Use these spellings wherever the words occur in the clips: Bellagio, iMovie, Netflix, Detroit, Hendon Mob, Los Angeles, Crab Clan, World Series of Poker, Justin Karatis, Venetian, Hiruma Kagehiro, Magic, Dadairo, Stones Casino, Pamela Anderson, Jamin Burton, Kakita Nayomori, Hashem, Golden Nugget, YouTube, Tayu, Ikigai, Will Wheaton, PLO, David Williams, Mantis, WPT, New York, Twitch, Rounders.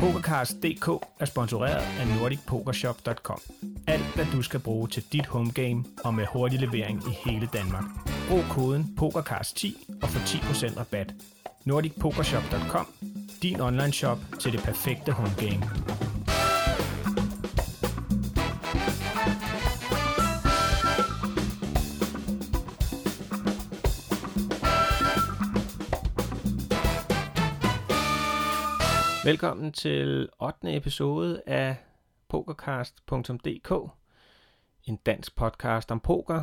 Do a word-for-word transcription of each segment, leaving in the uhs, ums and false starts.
Pokercast punktum d k er sponsoreret af Nordic Poker Shop punktum com. Alt hvad du skal bruge til dit homegame og med hurtig levering i hele Danmark. Brug koden POKERCAST ti og få ti procent rabat. Nordic Poker Shop punktum com. Din online shop til det perfekte homegame. Velkommen til ottende episode af pokercast punktum d k, en dansk podcast om poker,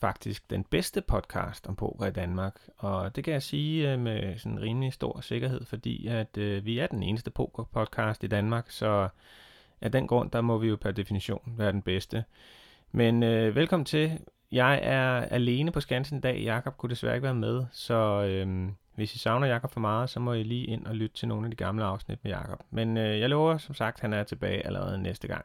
faktisk den bedste podcast om poker i Danmark, og det kan jeg sige med sådan rimelig stor sikkerhed, fordi at øh, vi er den eneste pokerpodcast i Danmark, så af den grund, der må vi jo per definition være den bedste. Men øh, velkommen til. Jeg er alene på Skansen i dag. Jakob kunne desværre ikke være med, så... Øh, Hvis I savner Jakob for meget, så må I lige ind og lytte til nogle af de gamle afsnit med Jakob. Men øh, jeg lover, som sagt, han er tilbage allerede næste gang.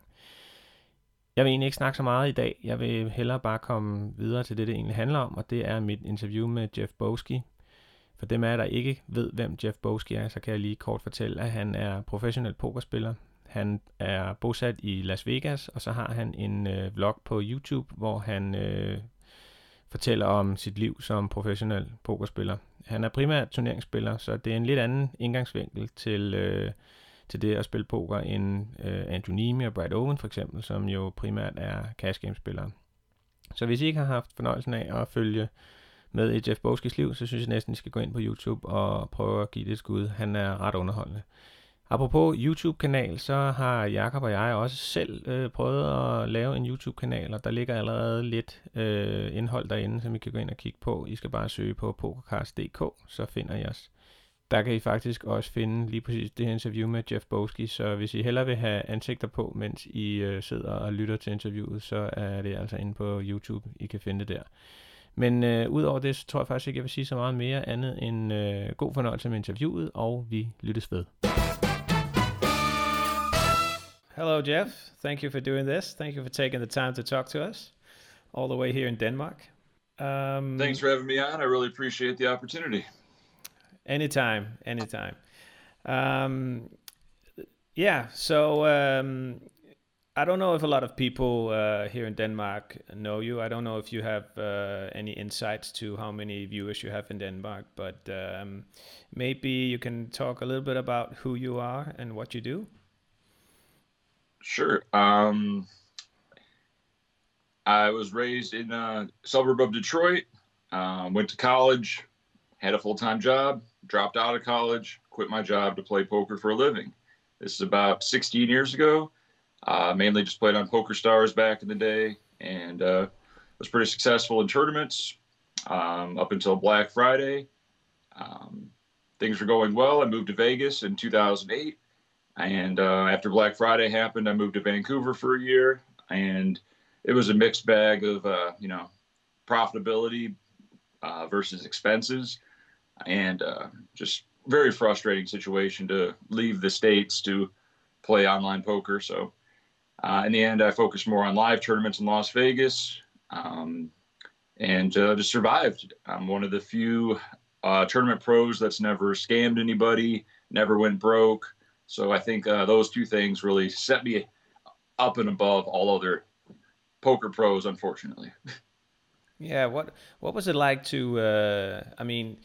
Jeg vil egentlig ikke snakke så meget i dag. Jeg vil hellere bare komme videre til det, det egentlig handler om, og det er mit interview med Jeff Boski. For dem af jer, der ikke ved, hvem Jeff Boski er, så kan jeg lige kort fortælle, at han er professionel pokerspiller. Han er bosat i Las Vegas, og så har han en øh, vlog på YouTube, hvor han... Øh, fortæller om sit liv som professionel pokerspiller. Han er primært turneringsspiller, så det er en lidt anden indgangsvinkel til, øh, til det at spille poker end øh, Andrew Neeme og Brad Owen for eksempel, som jo primært er cash game spillere. Så hvis I ikke har haft fornøjelsen af at følge med i Jeff Boskis liv, så synes jeg næsten, I skal gå ind på YouTube og prøve at give det et skud. Han er ret underholdende. Apropos YouTube-kanal, så har Jakob og jeg også selv øh, prøvet at lave en YouTube-kanal, og der ligger allerede lidt øh, indhold derinde, som I kan gå ind og kigge på. I skal bare søge på pokercast punktum d k, så finder I os. Der kan I faktisk også finde lige præcis det her interview med Jeff Boski, så hvis I hellere vil have ansigter på, mens I øh, sidder og lytter til interviewet, så er det altså inde på YouTube, I kan finde det der. Men øh, udover det, så tror jeg faktisk ikke, jeg vil sige så meget mere andet end øh, god fornøjelse med interviewet, og vi lyttes ved. Hello, Jeff. Thank you for doing this. Thank you for taking the time to talk to us all the way here in Denmark. Um, Thanks for having me on. I really appreciate the opportunity. Anytime, anytime. Um, yeah, so um, I don't know if a lot of people uh, here in Denmark know you. I don't know if you have uh, any insights to how many viewers you have in Denmark, but um, maybe you can talk a little bit about who you are and what you do. Sure. Um, I was raised in a suburb of Detroit, uh, went to college, had a full-time job, dropped out of college, quit my job to play poker for a living. This is about sixteen years ago. Uh, mainly just played on PokerStars back in the day and uh, was pretty successful in tournaments um, up until Black Friday. Um, things were going well. I moved to Vegas in two thousand eight. And uh, after Black Friday happened, I moved to Vancouver for a year, and it was a mixed bag of, uh, you know, profitability uh, versus expenses, and uh, just very frustrating situation to leave the States to play online poker. So uh, in the end, I focused more on live tournaments in Las Vegas um, and uh, just survived. I'm one of the few uh, tournament pros that's never scammed anybody, never went broke. So I think uh, those two things really set me up and above all other poker pros, unfortunately. Yeah, what what was it like to, uh, I mean,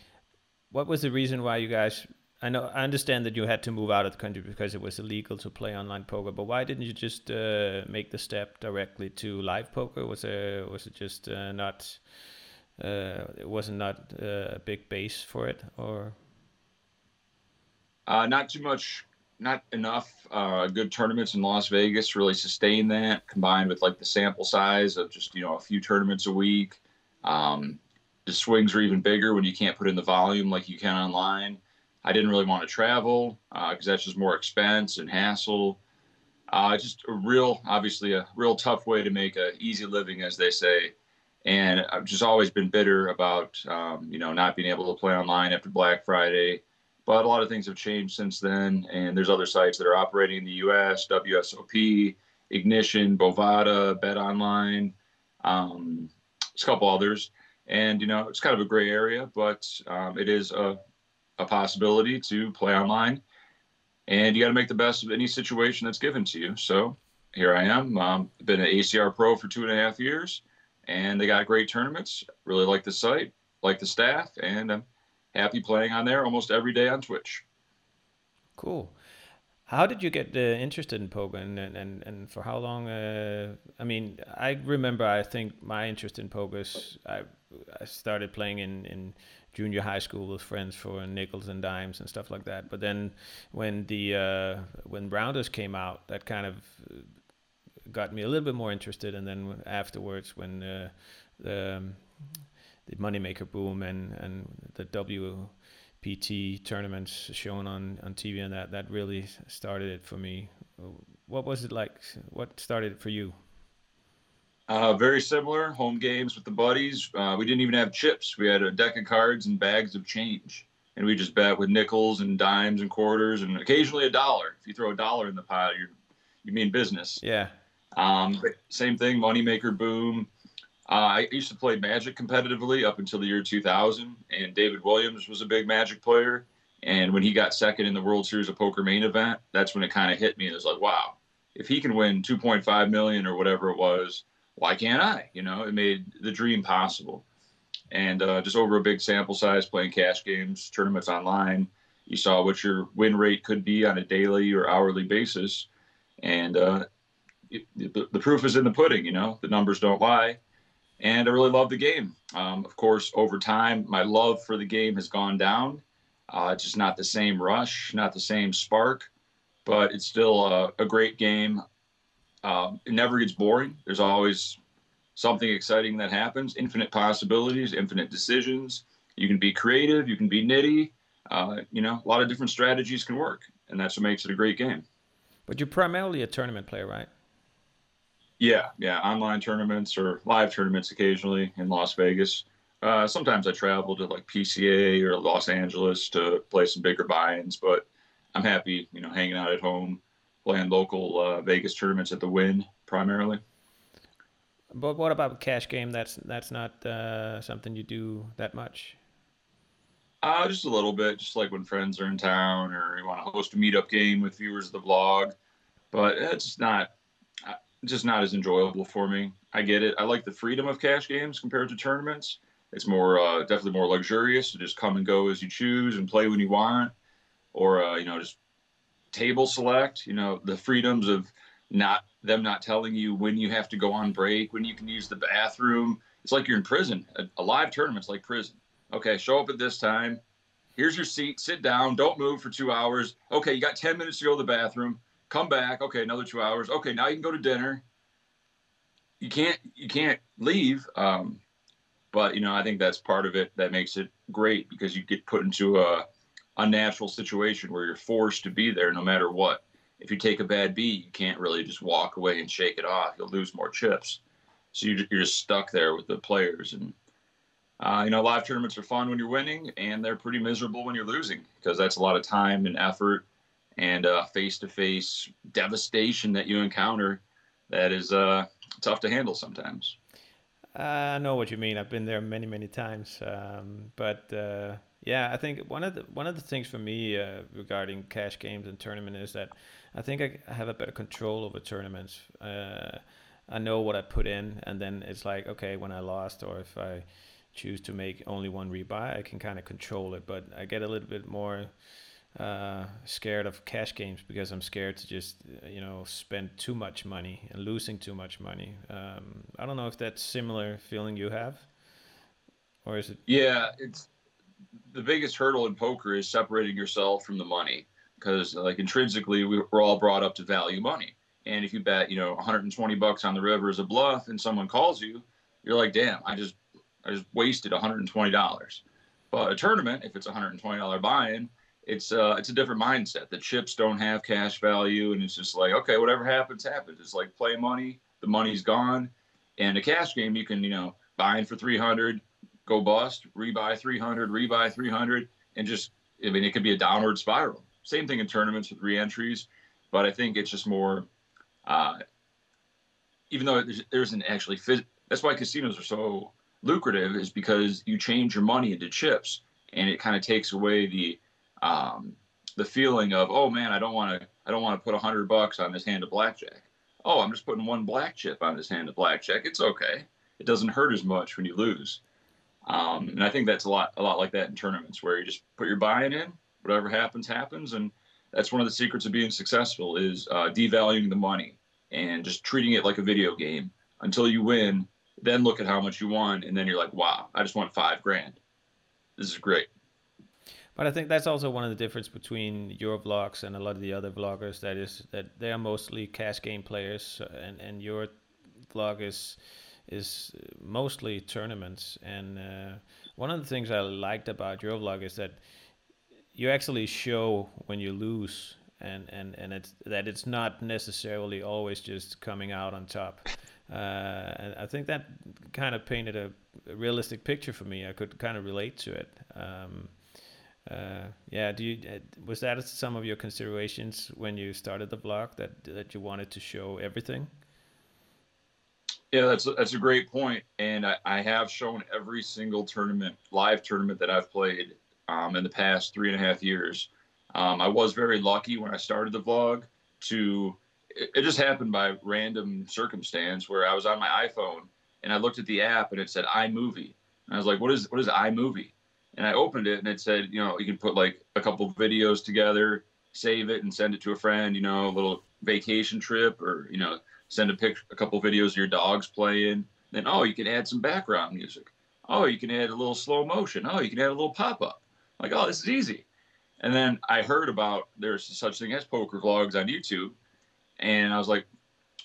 what was the reason why you guys, I know, I understand that you had to move out of the country because it was illegal to play online poker, but why didn't you just uh, make the step directly to live poker? Was it, was it just uh, not, uh, it wasn't not uh, a big base for it, or? Uh, not too much. Not enough uh, good tournaments in Las Vegas really sustain that, combined with like the sample size of just, you know, a few tournaments a week. Um, the swings are even bigger when you can't put in the volume like you can online. I didn't really want to travel because uh, that's just more expense and hassle. Uh, just a real, obviously a real tough way to make an easy living, as they say. And I've just always been bitter about, um, you know, not being able to play online after Black Friday. But a lot of things have changed since then, and there's other sites that are operating in the U S, W S O P, Ignition, Bovada, Bet Online, um, a couple others. And, you know, it's kind of a gray area, but um, it is a, a possibility to play online. and you got to make the best of any situation that's given to you. So here I am. Um, I've been an A C R pro for two and a half years, and they got great tournaments. Really like the site, like the staff, and I'm happy playing on there almost every day on Twitch. Cool. How did you get uh, interested in poker, and, and, and for how long? Uh, I mean, I remember, I think my interest in poker is I, I started playing in, in junior high school with friends for nickels and dimes and stuff like that. But then when the uh, when rounders came out, that kind of got me a little bit more interested. And then afterwards, when uh, the, the Moneymaker boom and, and the W... P T tournaments shown on, on T V, and that, that really started it for me. What was it like? What started it for you? Uh, very similar. Home games with the buddies. Uh, we didn't even have chips. We had a deck of cards and bags of change. And we just bet with nickels and dimes and quarters and occasionally a dollar. If you throw a dollar in the pot, you're, you mean business. Yeah. Um, same thing, Moneymaker boom. Uh, I used to play Magic competitively up until the year two thousand, and David Williams was a big Magic player. And when he got second in the World Series of Poker main event, that's when it kind of hit me. It was like, wow, if he can win two point five million or whatever it was, why can't I? You know, it made the dream possible. And uh, just over a big sample size, playing cash games, tournaments online, you saw what your win rate could be on a daily or hourly basis. And uh, it, the, the proof is in the pudding, you know, the numbers don't lie. And I really love the game. Um, of course, over time, my love for the game has gone down. Uh, it's just not the same rush, not the same spark, but it's still a, a great game. Uh, it never gets boring. There's always something exciting that happens, infinite possibilities, infinite decisions. You can be creative. You can be nitty. Uh, you know, a lot of different strategies can work, and that's what makes it a great game. But you're primarily a tournament player, right? Yeah, yeah, online tournaments or live tournaments occasionally in Las Vegas. Uh, sometimes I travel to like P C A or Los Angeles to play some bigger buy-ins, but I'm happy, you know, hanging out at home, playing local uh, Vegas tournaments at the Wynn primarily. But what about cash game? That's that's not uh, something you do that much. Uh, just a little bit, just like when friends are in town or you want to host a meetup game with viewers of the vlog, but it's not. Just not as enjoyable for me. I get it. I like the freedom of cash games compared to tournaments. It's more uh, definitely more luxurious to just come and go as you choose and play when you want, or uh, you know, just table select. You know, the freedoms of not them not telling you when you have to go on break, when you can use the bathroom. It's like you're in prison. A, a live tournament's like prison. Okay, show up at this time. Here's your seat. Sit down. Don't move for two hours. Okay, you got ten minutes to go to the bathroom. Come back. Okay, another two hours. Okay, now you can go to dinner. You can't you can't leave. Um, but, you know, I think that's part of it that makes it great, because you get put into a unnatural situation where you're forced to be there no matter what. If you take a bad beat, you can't really just walk away and shake it off. You'll lose more chips. So you're just stuck there with the players. And, uh, you know, live tournaments are fun when you're winning, and they're pretty miserable when you're losing, because that's a lot of time and effort and uh, face-to-face devastation that you encounter that is uh, tough to handle sometimes. I know what you mean. I've been there many, many times. Um, but uh, yeah, I think one of the one of the things for me uh, regarding cash games and tournament is that I think I have a better control over tournaments. Uh, I know what I put in, and then it's like, okay, when I lost or if I choose to make only one rebuy, I can kind of control it. But I get a little bit more uh scared of cash games, because I'm scared to just, you know, spend too much money and losing too much money. um I don't know if that's similar feeling you have, or is it? Yeah, it's the biggest hurdle in poker is separating yourself from the money, because like intrinsically we're all brought up to value money. And if you bet, you know, one hundred twenty bucks on the river as a bluff and someone calls you, you're like, damn, I just I just wasted one hundred twenty dollars. But a tournament, if it's one hundred twenty dollars buy-in, It's uh, it's a different mindset. The chips don't have cash value, and it's just like, okay, whatever happens, happens. It's like play money. The money's gone. And a cash game, you can, you know, buy in for three hundred, go bust, rebuy three hundred, rebuy three hundred, and just, I mean, it could be a downward spiral. Same thing in tournaments with re-entries, but I think it's just more, uh, even though there's, there isn't actually, phys- that's why casinos are so lucrative, is because you change your money into chips, and it kind of takes away the, Um, the feeling of, oh man, I don't want to, I don't want to put a hundred bucks on this hand of blackjack. Oh, I'm just putting one black chip on this hand of blackjack. It's okay. It doesn't hurt as much when you lose. Um, and I think that's a lot, a lot like that in tournaments, where you just put your buy-in in, whatever happens, happens. And that's one of the secrets of being successful is uh, devaluing the money and just treating it like a video game until you win. Then look at how much you won, and then you're like, wow, I just won five grand. This is great. But I think that's also one of the difference between your vlogs and a lot of the other vloggers, that is that they are mostly cash game players, and, and your vlog is, is mostly tournaments. And uh, one of the things I liked about your vlog is that you actually show when you lose, and, and, and it's, that it's not necessarily always just coming out on top. Uh, and I think that kind of painted a, a realistic picture for me. I could kind of relate to it. Um, Uh, yeah, do you, was that some of your considerations when you started the blog, that that you wanted to show everything? Yeah, that's a, that's a great point. And I, I have shown every single tournament, live tournament that I've played um, in the past three and a half years. Um, I was very lucky when I started the vlog to, it, it just happened by random circumstance where I was on my iPhone and I looked at the app and it said iMovie. And I was like, what is, what is iMovie? And I opened it and it said, you know, you can put like a couple videos together, save it and send it to a friend, you know, a little vacation trip, or, you know, send a picture, a couple videos of your dogs playing. Then, oh, you can add some background music. Oh, you can add a little slow motion. Oh, you can add a little pop-up. Like, oh, this is easy. And then I heard about there's such thing as poker vlogs on YouTube. And I was like,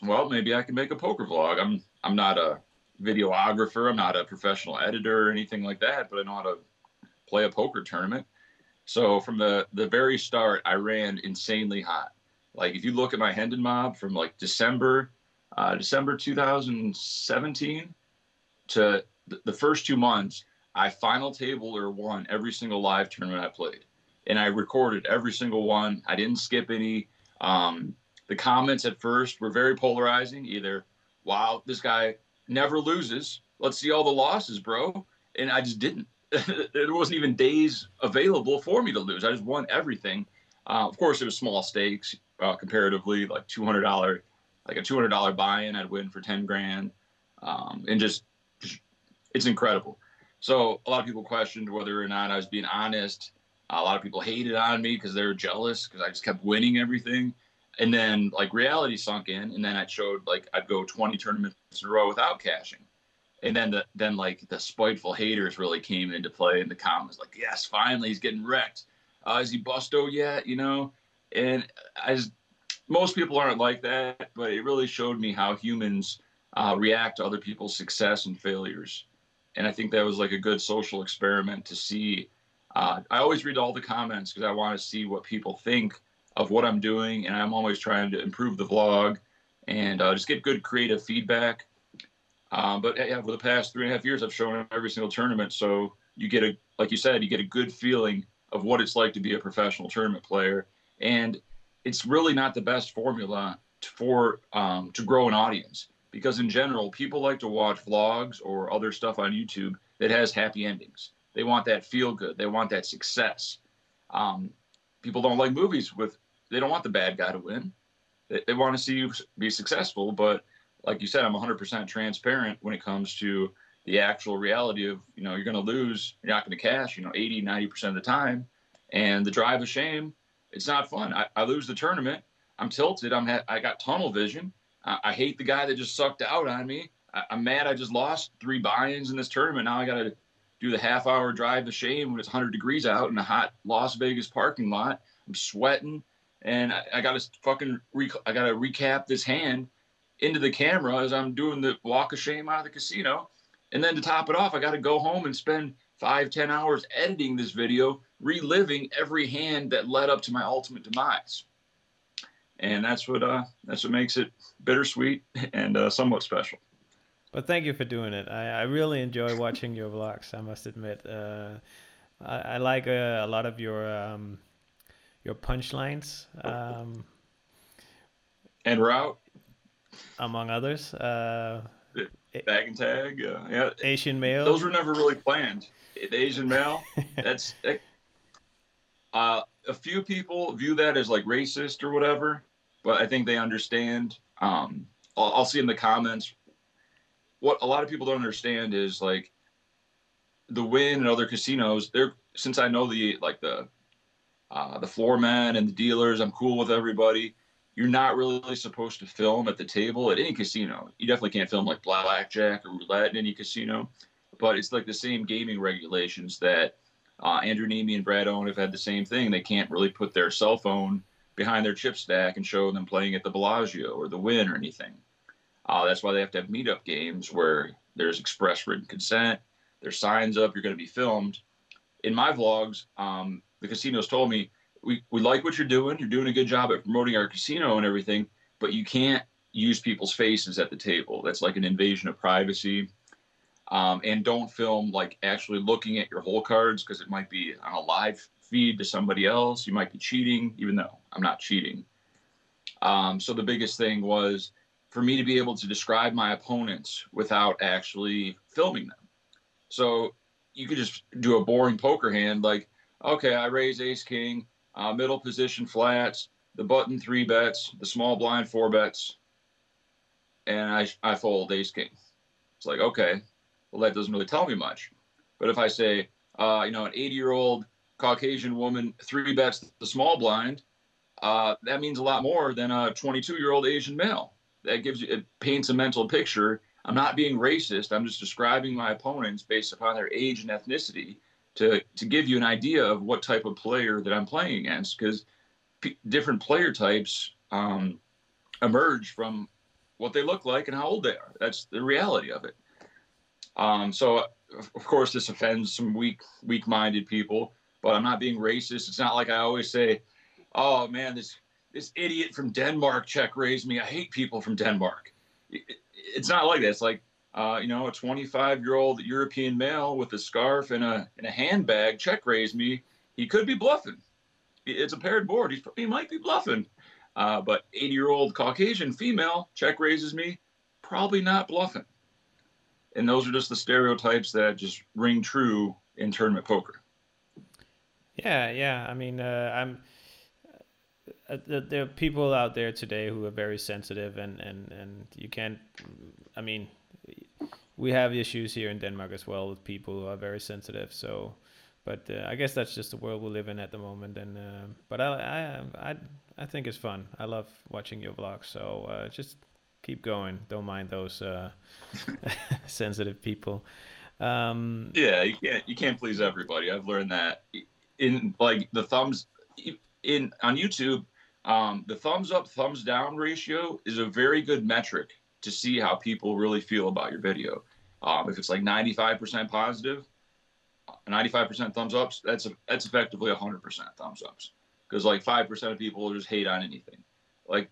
well, maybe I can make a poker vlog. I'm, I'm not a videographer. I'm not a professional editor or anything like that, but I know how to play a poker tournament. So from the the very start, I ran insanely hot. Like if you look at my Hendon mob from like December, uh, December two thousand seventeen to th the first two months, I final tabled or won every single live tournament I played, and I recorded every single one. I didn't skip any. Um, the comments at first were very polarizing. Either, wow, this guy never loses. Let's see all the losses, bro. And I just didn't. There wasn't even days available for me to lose. I just won everything. Uh, of course, it was small stakes uh, comparatively, like two hundred dollars, like a two hundred dollar buy-in. I'd win for ten grand, um, and just, it's incredible. So a lot of people questioned whether or not I was being honest. A lot of people hated on me because they were jealous because I just kept winning everything. And then like reality sunk in, and then I showed like I'd go twenty tournaments in a row without cashing. And then, the, then like the spiteful haters really came into play in the comments. Like, yes, finally he's getting wrecked. Uh, is he busto yet? You know, and as most people aren't like that, but it really showed me how humans uh, react to other people's success and failures. And I think that was like a good social experiment to see. Uh, I always read all the comments because I want to see what people think of what I'm doing, and I'm always trying to improve the vlog and uh, just get good creative feedback. Um, but yeah, for the past three and a half years, I've shown every single tournament. So you get a, like you said, you get a good feeling of what it's like to be a professional tournament player. And it's really not the best formula to, for, um, to grow an audience, because in general, people like to watch vlogs or other stuff on YouTube that has happy endings. They want that feel good. They want that success. Um, people don't like movies with, they don't want the bad guy to win. They, they want to see you be successful, but like you said, I'm one hundred percent transparent when it comes to the actual reality of, you know, you're going to lose, you're not going to cash, you know, eighty, ninety percent of the time. And the drive of shame, it's not fun. I, I lose the tournament. I'm tilted. I'm ha I got tunnel vision. I, I hate the guy that just sucked out on me. I, I'm mad I just lost three buy-ins in this tournament. Now I got to do the half-hour drive of shame when it's one hundred degrees out in a hot Las Vegas parking lot. I'm sweating, and I, I got to fucking re I got to recap this hand into the camera as I'm doing the walk of shame out of the casino. And then to top it off, I got to go home and spend five, ten hours editing this video, reliving every hand that led up to my ultimate demise. And that's what, uh, that's what makes it bittersweet and uh, somewhat special. But thank you for doing it. I, I really enjoy watching your vlogs, I must admit. Uh, I, I like uh, a lot of your, um, your punchlines. Um, and route. Among others, uh, bag and tag, uh, yeah. Asian male. Those were never really planned. The Asian male. That's uh, a few people view that as like racist or whatever, but I think they understand. Um, I'll, I'll see in the comments. What a lot of people don't understand is like the Wynn and other casinos. They're since I know the like the uh, the floor men and the dealers, I'm cool with everybody. You're not really supposed to film at the table at any casino. You definitely can't film like blackjack or roulette in any casino, but it's like the same gaming regulations that uh, Andrew Neeme and Brad Owen have had the same thing. They can't really put their cell phone behind their chip stack and show them playing at the Bellagio or the Wynn or anything. Uh, that's why they have to have meetup games where there's express written consent, there's signs up, you're going to be filmed. In my vlogs, um, the casinos told me, We, we like what you're doing. You're doing a good job at promoting our casino and everything, but you can't use people's faces at the table. That's like an invasion of privacy. Um, and don't film like actually looking at your hole cards because it might be on a live feed to somebody else. You might be cheating, even though I'm not cheating. Um, so the biggest thing was for me to be able to describe my opponents without actually filming them. So you could just do a boring poker hand like, okay, I raise ace king. Uh, middle position flats, the button three bets, the small blind four bets, and I, I fold ace king. It's like, okay, well, that doesn't really tell me much. But if I say, uh, you know, an eighty-year-old Caucasian woman three bets the small blind, uh, that means a lot more than a twenty-two-year-old Asian male. That gives you, it paints a mental picture. I'm not being racist. I'm just describing my opponents based upon their age and ethnicity. To, to give you an idea of what type of player that I'm playing against, because different player types um, emerge from what they look like and how old they are. That's the reality of it. Um, so, of course, this offends some weak, weak-minded people, but I'm not being racist. It's not like I always say, oh, man, this, this idiot from Denmark check-raised me. I hate people from Denmark. It, it's not like that. It's like, Uh, you know, a twenty-five-year-old European male with a scarf and a, and a handbag check-raised me. He could be bluffing. It's a paired board. He's, he might be bluffing. Uh, but eighty-year-old Caucasian female check-raises me, probably not bluffing. And those are just the stereotypes that just ring true in tournament poker. Yeah, yeah. I mean, uh, I'm... there are people out there today who are very sensitive, and, and, and you can't... I mean... we have issues here in Denmark as well with people who are very sensitive. So, but uh, I guess that's just the world we live in at the moment. And uh, but I, I I I think it's fun. I love watching your vlogs. So uh, just keep going. Don't mind those uh, sensitive people. Um, yeah, you can't you can't please everybody. I've learned that in like the thumbs in on YouTube, um, the thumbs up, thumbs down ratio is a very good metric to see how people really feel about your video. Um, if it's like ninety-five percent positive, ninety-five percent thumbs ups, that's a, that's effectively one hundred percent thumbs ups. Because like five percent of people just hate on anything. Like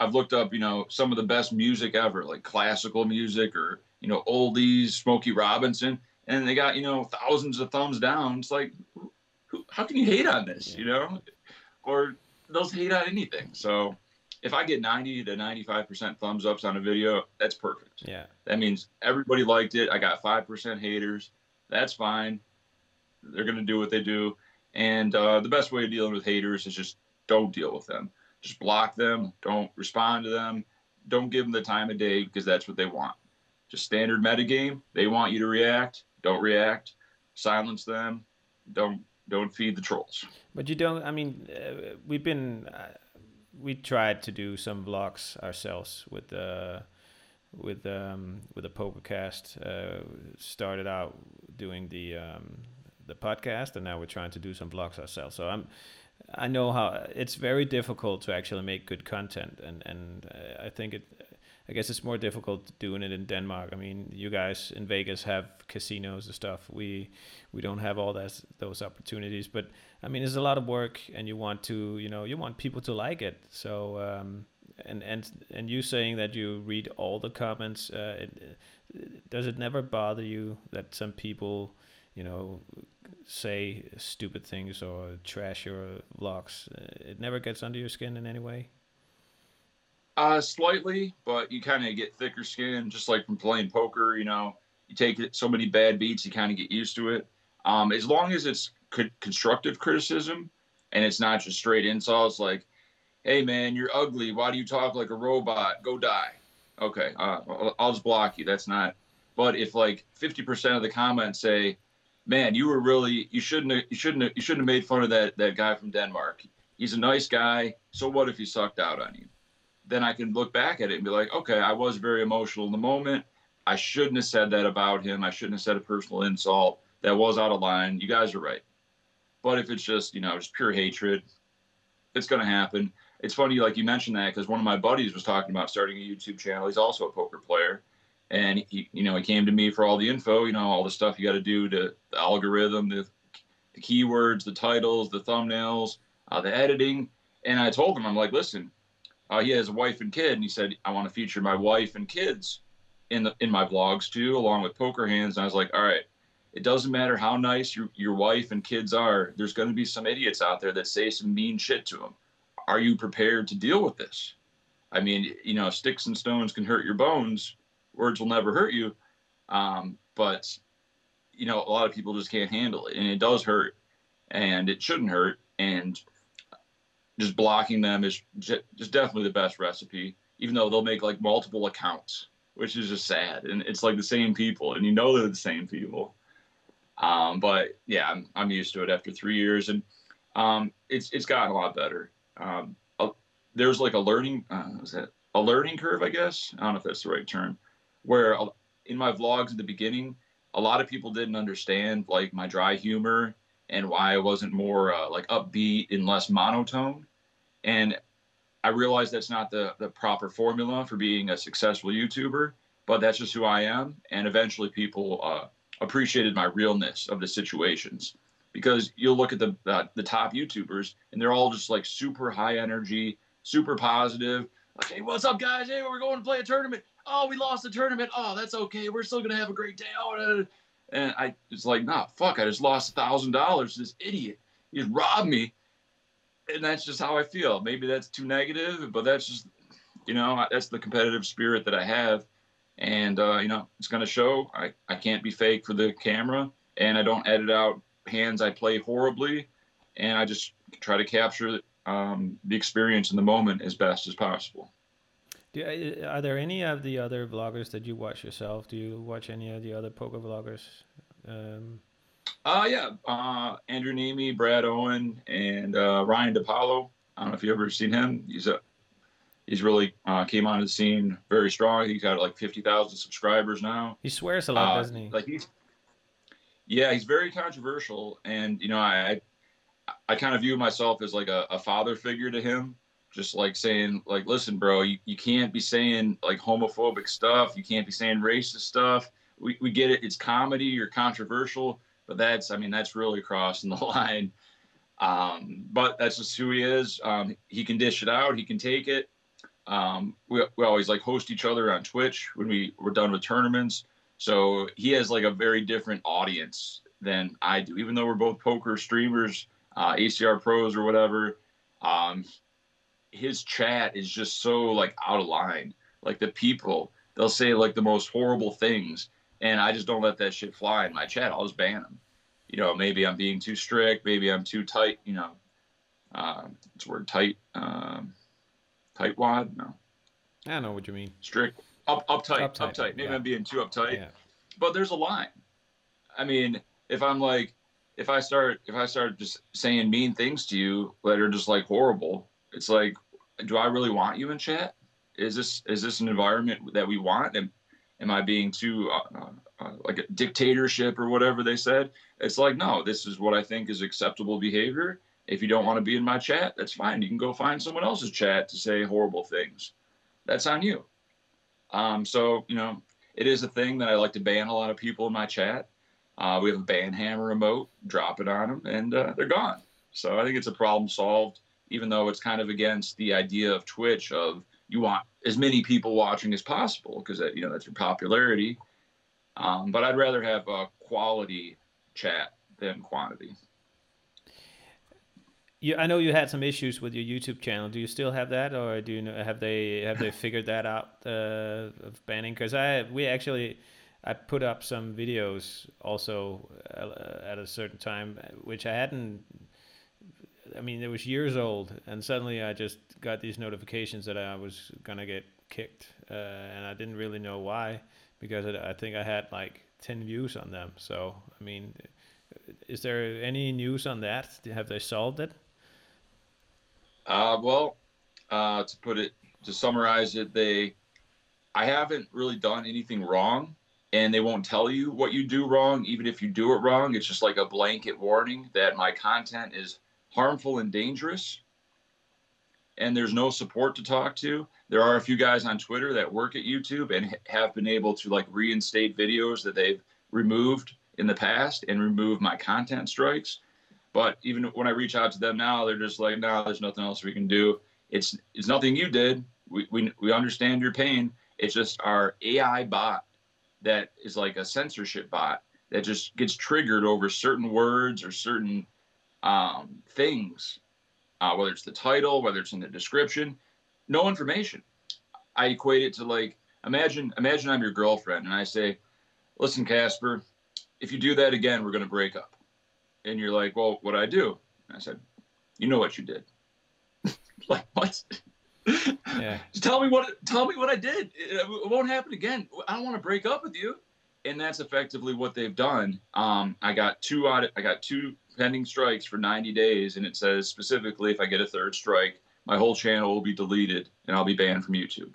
I've looked up, you know, some of the best music ever, like classical music or, you know, oldies, Smokey Robinson, and they got, you know, thousands of thumbs down. It's like, who, who, how can you hate on this, you know? Or they'll hate on anything, so... if I get ninety to ninety-five percent thumbs ups on a video, that's perfect. Yeah. That means everybody liked it. I got five percent haters. That's fine. They're going to do what they do. And uh, the best way of dealing with haters is just don't deal with them. Just block them. Don't respond to them. Don't give them the time of day because that's what they want. Just standard metagame. They want you to react. Don't react. Silence them. Don't, don't feed the trolls. But you don't, I mean, uh, we've been... Uh... we tried to do some vlogs ourselves with the uh, with um with the PokerCast. Uh, started out doing the um, the podcast, and now we're trying to do some vlogs ourselves. So I'm I know how it's very difficult to actually make good content, and and I think it I guess it's more difficult doing it in Denmark. I mean, you guys in Vegas have casinos and stuff. We we don't have all that those opportunities, but I mean, it's a lot of work, and you want to, you know, you want people to like it. So, um, and and and you saying that you read all the comments, uh, it, it, does it never bother you that some people, you know, say stupid things or trash your vlogs? It never gets under your skin in any way? Uh, slightly, but you kind of get thicker skin, just like from playing poker, you know. You take it, so many bad beats, you kind of get used to it. Um, as long as it's constructive criticism, and it's not just straight insults like, hey man, you're ugly, why do you talk like a robot, go die. Okay, uh, I'll just block you. That's not. But if like fifty percent of the comments say, man, you were really, you shouldn't have, you shouldn't have, you shouldn't have made fun of that, that guy from Denmark. He's a nice guy. So what if he sucked out on you? Then I can look back at it and be like, okay, I was very emotional in the moment. I shouldn't have said that about him. I shouldn't have said a personal insult. That was out of line. You guys are right. But if it's just, you know, just pure hatred, it's going to happen. It's funny, like you mentioned that, because one of my buddies was talking about starting a YouTube channel. He's also a poker player. And he, you know, he came to me for all the info, you know, all the stuff you got to do to the algorithm, the, the keywords, the titles, the thumbnails, uh, the editing. And I told him, I'm like, listen, uh, he has a wife and kid. And he said, I want to feature my wife and kids in the in my vlogs too, along with poker hands. And I was like, all right, it doesn't matter how nice your, your wife and kids are. There's going to be some idiots out there that say some mean shit to them. Are you prepared to deal with this? I mean, you know, sticks and stones can hurt your bones. Words will never hurt you. Um, but, you know, a lot of people just can't handle it. And it does hurt. And it shouldn't hurt. And just blocking them is just definitely the best recipe, even though they'll make, like, multiple accounts, which is just sad. And it's, like, the same people. And you know they're the same people. Um, but, yeah, I'm, I'm used to it after three years. And um, it's it's gotten a lot better. Um, uh, there's like a learning, uh, was that a learning curve, I guess. I don't know if that's the right term, where uh, in my vlogs at the beginning, a lot of people didn't understand like my dry humor and why I wasn't more uh, like upbeat and less monotone. And I realized that's not the, the proper formula for being a successful YouTuber, but that's just who I am. And eventually people uh, appreciated my realness of the situations. Because you'll look at the uh, the top YouTubers, and they're all just like super high energy, super positive. Okay, what's up, guys? Hey, we're going to play a tournament. Oh, we lost the tournament. Oh, that's okay. We're still gonna have a great day. Oh, and I it's like, nah, fuck. I just lost a thousand dollars to this idiot. He just robbed me, and that's just how I feel. Maybe that's too negative, but that's just, you know, that's the competitive spirit that I have, and uh, you know, it's gonna show. I I can't be fake for the camera, and I don't edit out hands I play horribly, and I just try to capture um, the experience in the moment as best as possible. Do, are there any of the other vloggers that you watch yourself? Do you watch any of the other poker vloggers? Um... Uh, yeah, uh, Andrew Neeme, Brad Owen, and uh, Ryan Depaulo. I don't know if you've ever seen him. He's a he's really uh, came onto the scene very strong. He's got like fifty thousand subscribers now. He swears a lot, uh, doesn't he? Like he's Yeah, he's very controversial, and you know, I, I, I kind of view myself as like a, a father figure to him, just like saying, like, listen, bro, you, you can't be saying like homophobic stuff, you can't be saying racist stuff. We we get it, it's comedy, you're controversial, but that's, I mean, that's really crossing the line. Um, but that's just who he is. Um, he can dish it out, he can take it. Um, we we always like host each other on Twitch when we we're done with tournaments. So he has like a very different audience than I do, even though we're both poker streamers, uh, A C R pros or whatever. Um, his chat is just so like out of line. Like the people, they'll say like the most horrible things, and I just don't let that shit fly in my chat. I'll just ban them. You know, maybe I'm being too strict. Maybe I'm too tight. You know, uh, it's word tight, um, tight wad. No, I don't know what you mean. Strict. Up, uptight, uptight, uptight. Maybe yeah. I'm being too uptight, yeah. But there's a line. I mean, if I'm like, if I start, if I start just saying mean things to you that are just like horrible, it's like, do I really want you in chat? Is this is this an environment that we want? Am, am I being too uh, uh, like a dictatorship or whatever they said? It's like, no, this is what I think is acceptable behavior. If you don't want to be in my chat, that's fine. You can go find someone else's chat to say horrible things. That's on you. Um, so, you know, it is a thing that I like to ban a lot of people in my chat. Uh, we have a ban hammer emote, drop it on them, and uh, they're gone. So I think it's a problem solved, even though it's kind of against the idea of Twitch of you want as many people watching as possible because, you know, that's your popularity. Um, but I'd rather have a quality chat than quantity. You, I know you had some issues with your YouTube channel. Do you still have that, or do you know, have they have they figured that out uh, of banning? Because I we actually I put up some videos also uh, at a certain time, which I hadn't I mean, it was years old, and suddenly I just got these notifications that I was gonna get kicked, uh, and I didn't really know why, because I think I had like ten views on them. So, I mean, is there any news on that? Have they solved it? Uh, well, uh, to put it, to summarize it, they, I haven't really done anything wrong, and they won't tell you what you do wrong, even if you do it wrong. It's just like a blanket warning that my content is harmful and dangerous, and there's no support to talk to. There are a few guys on Twitter that work at YouTube and have been able to like reinstate videos that they've removed in the past and remove my content strikes. But even when I reach out to them now, they're just like, no, there's nothing else we can do. It's it's nothing you did. We, we, we understand your pain. It's just our A I bot that is like a censorship bot that just gets triggered over certain words or certain um, things, uh, whether it's the title, whether it's in the description, no information. I equate it to like, imagine, imagine I'm your girlfriend and I say, listen, Casper, if you do that again, we're going to break up. And you're like, well, what'd I do? And I said, you know what you did. Like, what? Yeah. Just tell me what, tell me what I did. It, it won't happen again. I don't want to break up with you. And that's effectively what they've done. Um, I got two audit, I got two pending strikes for ninety days. And it says specifically, if I get a third strike, my whole channel will be deleted and I'll be banned from YouTube.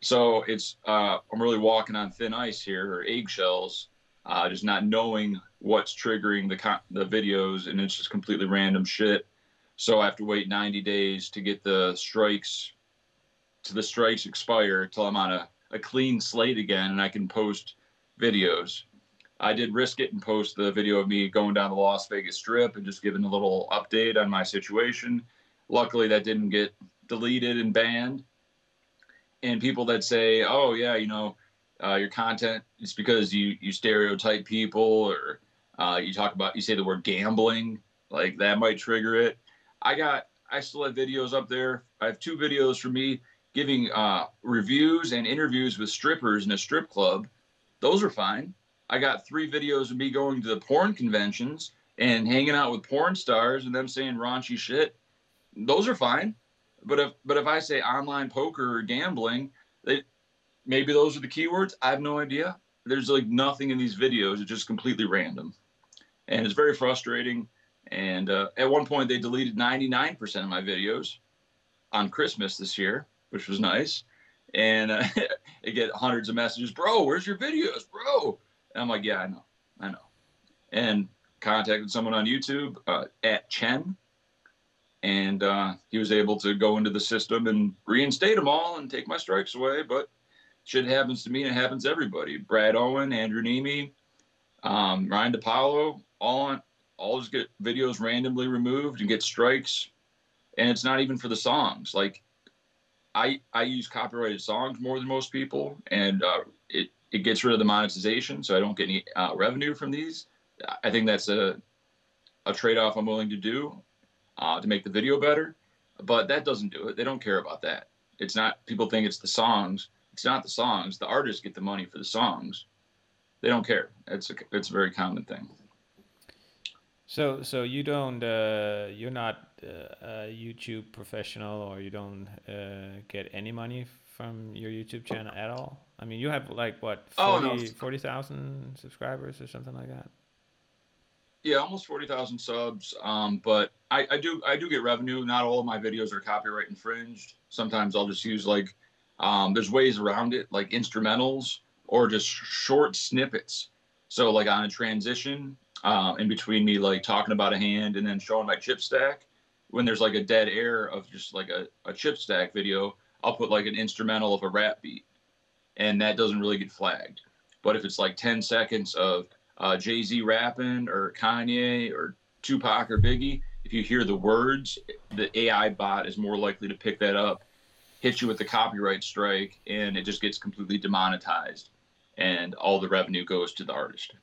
So it's, uh, I'm really walking on thin ice here, or eggshells, uh, just not knowing what's triggering the con- the videos, and it's just completely random shit. So I have to wait ninety days to get the strikes, to the strikes expire, till I'm on a, a clean slate again and I can post videos. I did risk it and post the video of me going down the Las Vegas Strip and just giving a little update on my situation. Luckily, that didn't get deleted and banned. And people that say, oh, yeah, you know, uh, your content, it's because you, you stereotype people, or uh, you talk about, you say the word gambling, like that might trigger it. I got, I still have videos up there. I have two videos for me giving uh, reviews and interviews with strippers in a strip club. Those are fine. I got three videos of me going to the porn conventions and hanging out with porn stars and them saying raunchy shit. Those are fine. But if, but if I say online poker or gambling, they, maybe those are the keywords. I have no idea. There's like nothing in these videos. It's just completely random. And it's very frustrating. And uh, at one point, they deleted ninety-nine percent of my videos on Christmas this year, which was nice. And uh, I get hundreds of messages, bro, where's your videos, bro? And I'm like, yeah, I know, I know. And contacted someone on YouTube uh, at Chen, and uh, he was able to go into the system and reinstate them all and take my strikes away. But shit happens to me, and it happens to everybody. Brad Owen, Andrew Neeme, um, Ryan Depaulo, all on. I'll just get videos randomly removed and get strikes. And it's not even for the songs. Like I I use copyrighted songs more than most people, and uh, it, it gets rid of the monetization, so I don't get any uh, revenue from these. I think that's a, a trade-off I'm willing to do uh, to make the video better, but that doesn't do it. They don't care about that. It's not, people think it's the songs. It's not the songs. The artists get the money for the songs. They don't care. It's a, it's a very common thing. So, so you don't, uh, you're not uh, a YouTube professional, or you don't uh, get any money from your YouTube channel at all? I mean, you have like, what, forty, oh, no. forty thousand subscribers or something like that? Yeah, almost forty thousand subs. Um, but I, I do, I do get revenue. Not all of my videos are copyright infringed. Sometimes I'll just use like, um, there's ways around it, like instrumentals or just short snippets. So like on a transition, Uh, in between me like talking about a hand and then showing my chip stack, when there's like a dead air of just like a, a chip stack video, I'll put like an instrumental of a rap beat, and that doesn't really get flagged. But if it's like ten seconds of uh, Jay-Z rapping or Kanye or Tupac or Biggie, if you hear the words, the A I bot is more likely to pick that up, hit you with the copyright strike, and it just gets completely demonetized, and all the revenue goes to the artist.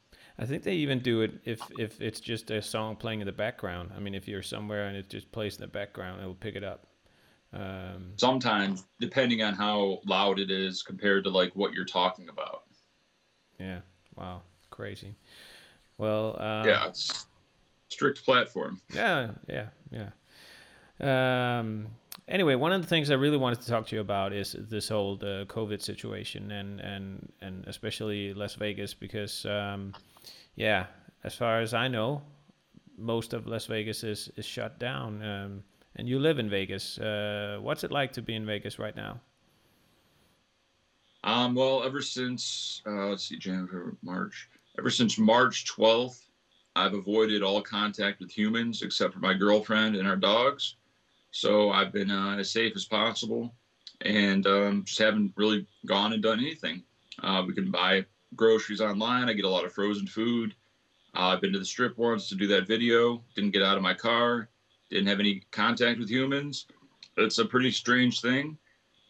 I think they even do it if, if it's just a song playing in the background. I mean, if you're somewhere and it just plays in the background, it will pick it up. Um, Sometimes, depending on how loud it is compared to like what you're talking about. Yeah. Wow. Crazy. Well. Um, yeah. It's, strict platform. Yeah, yeah, yeah. Um, anyway, one of the things I really wanted to talk to you about is this whole uh, COVID situation, and and and especially Las Vegas, because um, yeah, as far as I know, most of Las Vegas is is shut down. Um, and you live in Vegas. Uh, what's it like to be in Vegas right now? Um, well, ever since uh, let's see, January, March. Ever since March twelfth, I've avoided all contact with humans except for my girlfriend and our dogs. So I've been uh, as safe as possible, and um, just haven't really gone and done anything. Uh, we can buy groceries online. I get a lot of frozen food. Uh, I've been to the strip once to do that video. Didn't get out of my car. Didn't have any contact with humans. It's a pretty strange thing.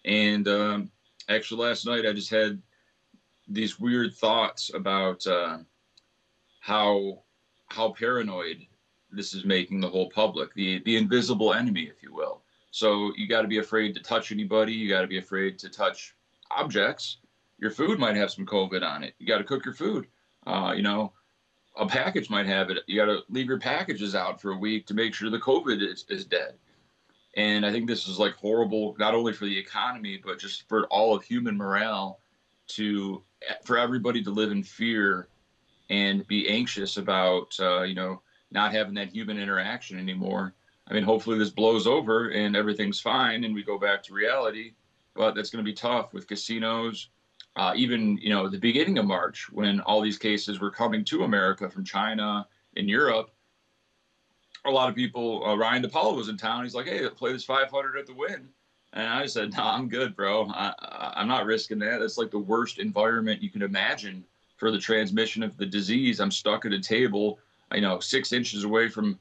And um, actually last night I just had these weird thoughts about uh, how how paranoid this is making the whole public, the, the invisible enemy, if you will. So you got to be afraid to touch anybody. You got to be afraid to touch objects. Your food might have some COVID on it. You got to cook your food. Uh, you know, a package might have it. You got to leave your packages out for a week to make sure the COVID is, is dead. And I think this is like horrible, not only for the economy, but just for all of human morale, to for everybody to live in fear and be anxious about, uh, you know, not having that human interaction anymore. I mean, hopefully this blows over and everything's fine and we go back to reality, but that's going to be tough with casinos. Uh, even, you know, the beginning of March, when all these cases were coming to America from China and Europe, a lot of people, uh, Ryan Depaulo was in town. He's like, hey, play this five hundred at the Wynn. And I said, no, nah, I'm good, bro. I, I, I'm not risking that. That's like the worst environment you can imagine for the transmission of the disease. I'm stuck at a table, you know, six inches away from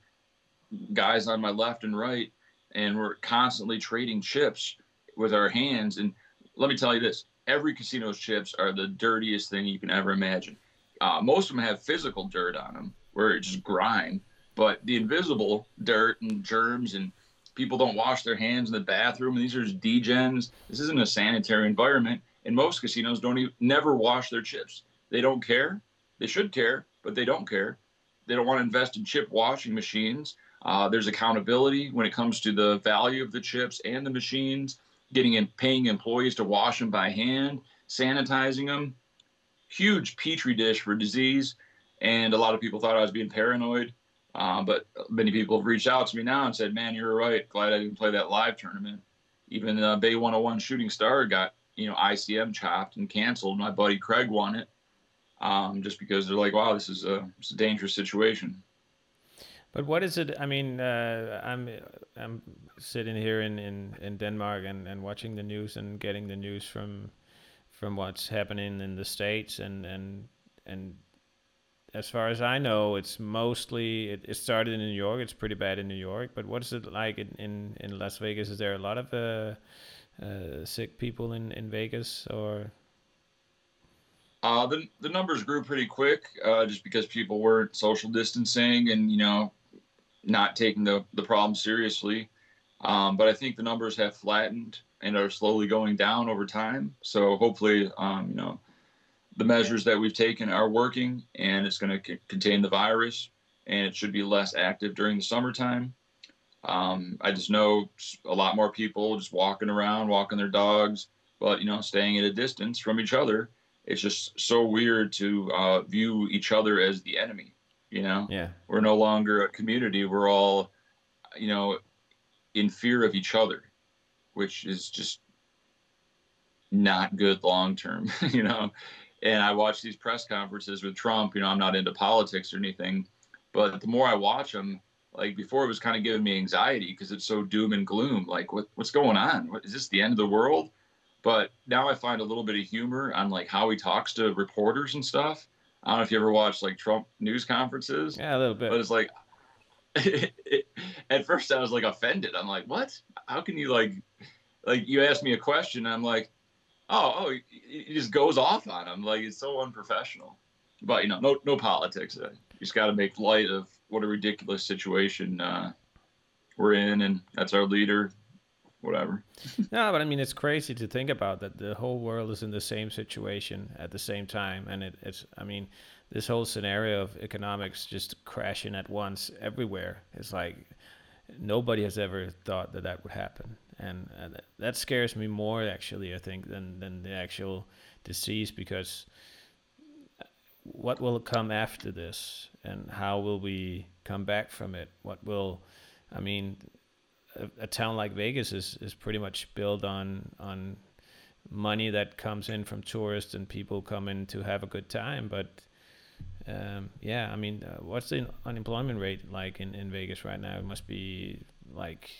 guys on my left and right, and we're constantly trading chips with our hands. And let me tell you this, every casino's chips are the dirtiest thing you can ever imagine. Uh, most of them have physical dirt on them where it's just grime, but the invisible dirt and germs, and people don't wash their hands in the bathroom, and these are just degens. This isn't a sanitary environment, and most casinos don't even, never wash their chips. They don't care. They should care, but they don't care. They don't want to invest in chip washing machines. Uh, there's accountability when it comes to the value of the chips and the machines, getting and paying employees to wash them by hand, sanitizing them. Huge petri dish for disease, and a lot of people thought I was being paranoid. Uh, but many people have reached out to me now and said, man, you're right. Glad I didn't play that live tournament. Even uh, Bay one oh one Shooting Star got, you know, I C M chopped and canceled. My buddy Craig won it, um, just because they're like, wow, this is a, it's a dangerous situation. But what is it? I mean, uh, I'm I'm sitting here in, in, in Denmark and, and watching the news and getting the news from from what's happening in the States, and and and. As far as I know, it's mostly, it, it started in New York. It's pretty bad in New York. But what is it like in, in, in Las Vegas? Is there a lot of uh, uh, sick people in, in Vegas? Or uh, the the numbers grew pretty quick, uh, just because people weren't social distancing and, you know, not taking the, the problem seriously. Um, but I think the numbers have flattened and are slowly going down over time. So hopefully, um, you know, the measures that we've taken are working, and it's going to c- contain the virus, and it should be less active during the summertime. Um, I just know a lot more people just walking around, walking their dogs, but, you know, staying at a distance from each other. It's just so weird to uh, view each other as the enemy, you know? Yeah. We're no longer a community. We're all, you know, in fear of each other, which is just not good long-term, you know? And I watch these press conferences with Trump. You know, I'm not into politics or anything, but the more I watch them, like before, it was kind of giving me anxiety because it's so doom and gloom. Like, what what's going on? What, is this the end of the world? But now I find a little bit of humor on like how he talks to reporters and stuff. I don't know if you ever watched like Trump news conferences. Yeah, a little bit. But it's like, at first I was like offended. I'm like, what? How can you like, like you asked me a question, and I'm like, Oh, oh, he just goes off on him. Like, it's so unprofessional. But, you know, no no politics. You just got to make light of what a ridiculous situation uh, we're in, and that's our leader, whatever. No, but, I mean, it's crazy to think about that the whole world is in the same situation at the same time. And it, it's, I mean, this whole scenario of economics just crashing at once everywhere. It's like nobody has ever thought that that would happen. And uh, that scares me more, actually, I think, than, than the actual disease, because what will come after this and how will we come back from it? What will, I mean, a, a town like Vegas is, is pretty much built on, on money that comes in from tourists and people come in to have a good time. But um, yeah, I mean, uh, what's the unemployment rate like in, in Vegas right now? It must be like,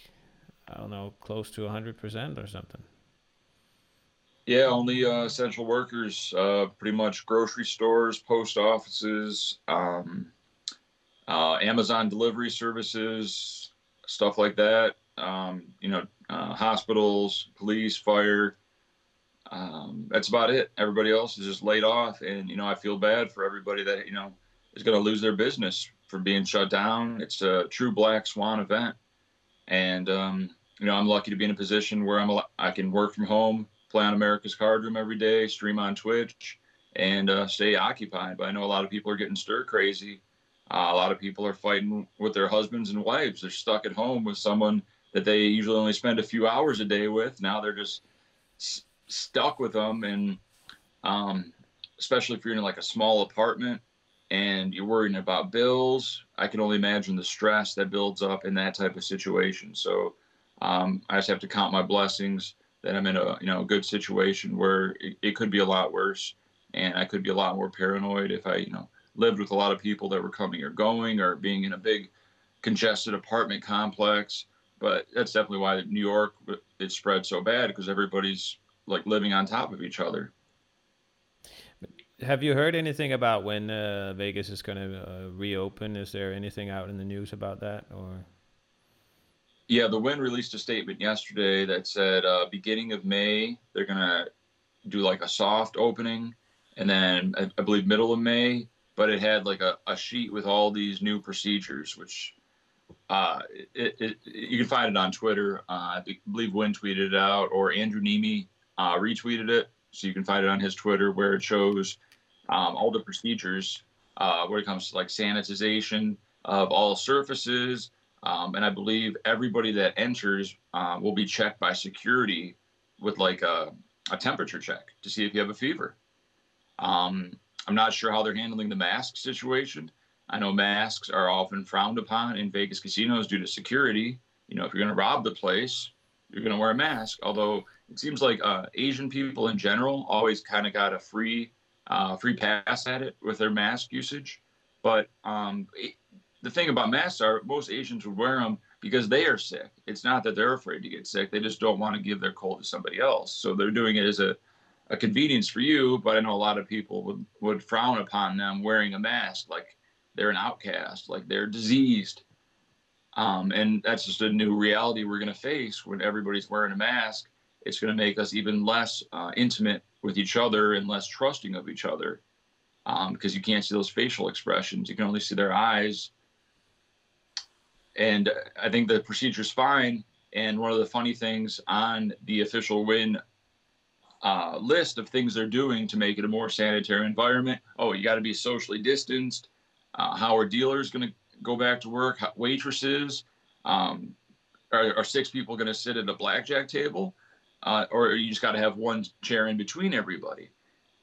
I don't know, close to one hundred percent or something. Yeah, only uh, essential workers, uh, pretty much grocery stores, post offices, um, uh, Amazon delivery services, stuff like that. Um, you know, uh, hospitals, police, fire. Um, that's about it. Everybody else is just laid off. And, you know, I feel bad for everybody that, you know, is going to lose their business for being shut down. It's a true black swan event. And, um, you know, I'm lucky to be in a position where I'm, al- I can work from home, play on America's Card Room every day, stream on Twitch, and uh, stay occupied. But I know a lot of people are getting stir crazy. Uh, a lot of people are fighting with their husbands and wives. They're stuck at home with someone that they usually only spend a few hours a day with. Now they're just s- stuck with them. And um, especially if you're in like a small apartment and you're worrying about bills, I can only imagine the stress that builds up in that type of situation. So um, I just have to count my blessings that I'm in a, you know, good situation where it, it could be a lot worse, and I could be a lot more paranoid if I, you know, lived with a lot of people that were coming or going, or being in a big congested apartment complex. But that's definitely why New York, it spread so bad, because everybody's like living on top of each other. Have you heard anything about when uh, Vegas is going to uh, reopen? Is there anything out in the news about that, or? Yeah, the Wynn released a statement yesterday that said uh, beginning of May, they're going to do like a soft opening, and then I, I believe middle of May, but it had like a, a sheet with all these new procedures, which uh, it, it, you can find it on Twitter. Uh, I believe Wynn tweeted it out, or Andrew Neeme uh, retweeted it. So you can find it on his Twitter, where it shows um, all the procedures uh, when it comes to like sanitization of all surfaces. Um, and I believe everybody that enters uh, will be checked by security with like a, a temperature check to see if you have a fever. Um, I'm not sure how they're handling the mask situation. I know masks are often frowned upon in Vegas casinos due to security. You know, if you're going to rob the place, you're going to wear a mask. Although it seems like uh, Asian people in general always kind of got a free uh, free pass at it with their mask usage. But um, it, the thing about masks are most Asians would wear them because they are sick. It's not that they're afraid to get sick. They just don't want to give their cold to somebody else. So they're doing it as a, a convenience for you. But I know a lot of people would, would frown upon them wearing a mask, like they're an outcast, like they're diseased. Um, and that's just a new reality we're going to face when everybody's wearing a mask. It's going to make us even less uh, intimate with each other and less trusting of each other, um, because you can't see those facial expressions. You can only see their eyes. And I think the procedure's fine. And one of the funny things on the official Wynn uh, list of things they're doing to make it a more sanitary environment. Oh, you got to be socially distanced. Uh, how are dealers going to go back to work? How, waitresses? Um, are, are six people going to sit at a blackjack table? Uh, or you just got to have one chair in between everybody.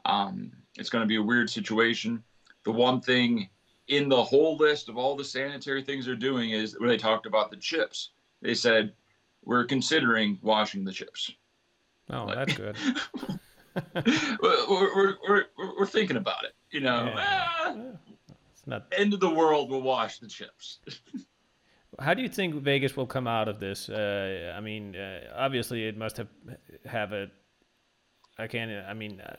Um, it's going to be a weird situation. The one thing in the whole list of all the sanitary things they're doing is when they talked about the chips, they said, we're considering washing the chips. Oh, like, that's good. we're, we're, we're, we're thinking about it, you know, yeah. ah, it's not end of the world. We'll wash the chips. How do you think Vegas will come out of this? Uh, I mean, uh, obviously it must have, have a, I can't, I mean, uh,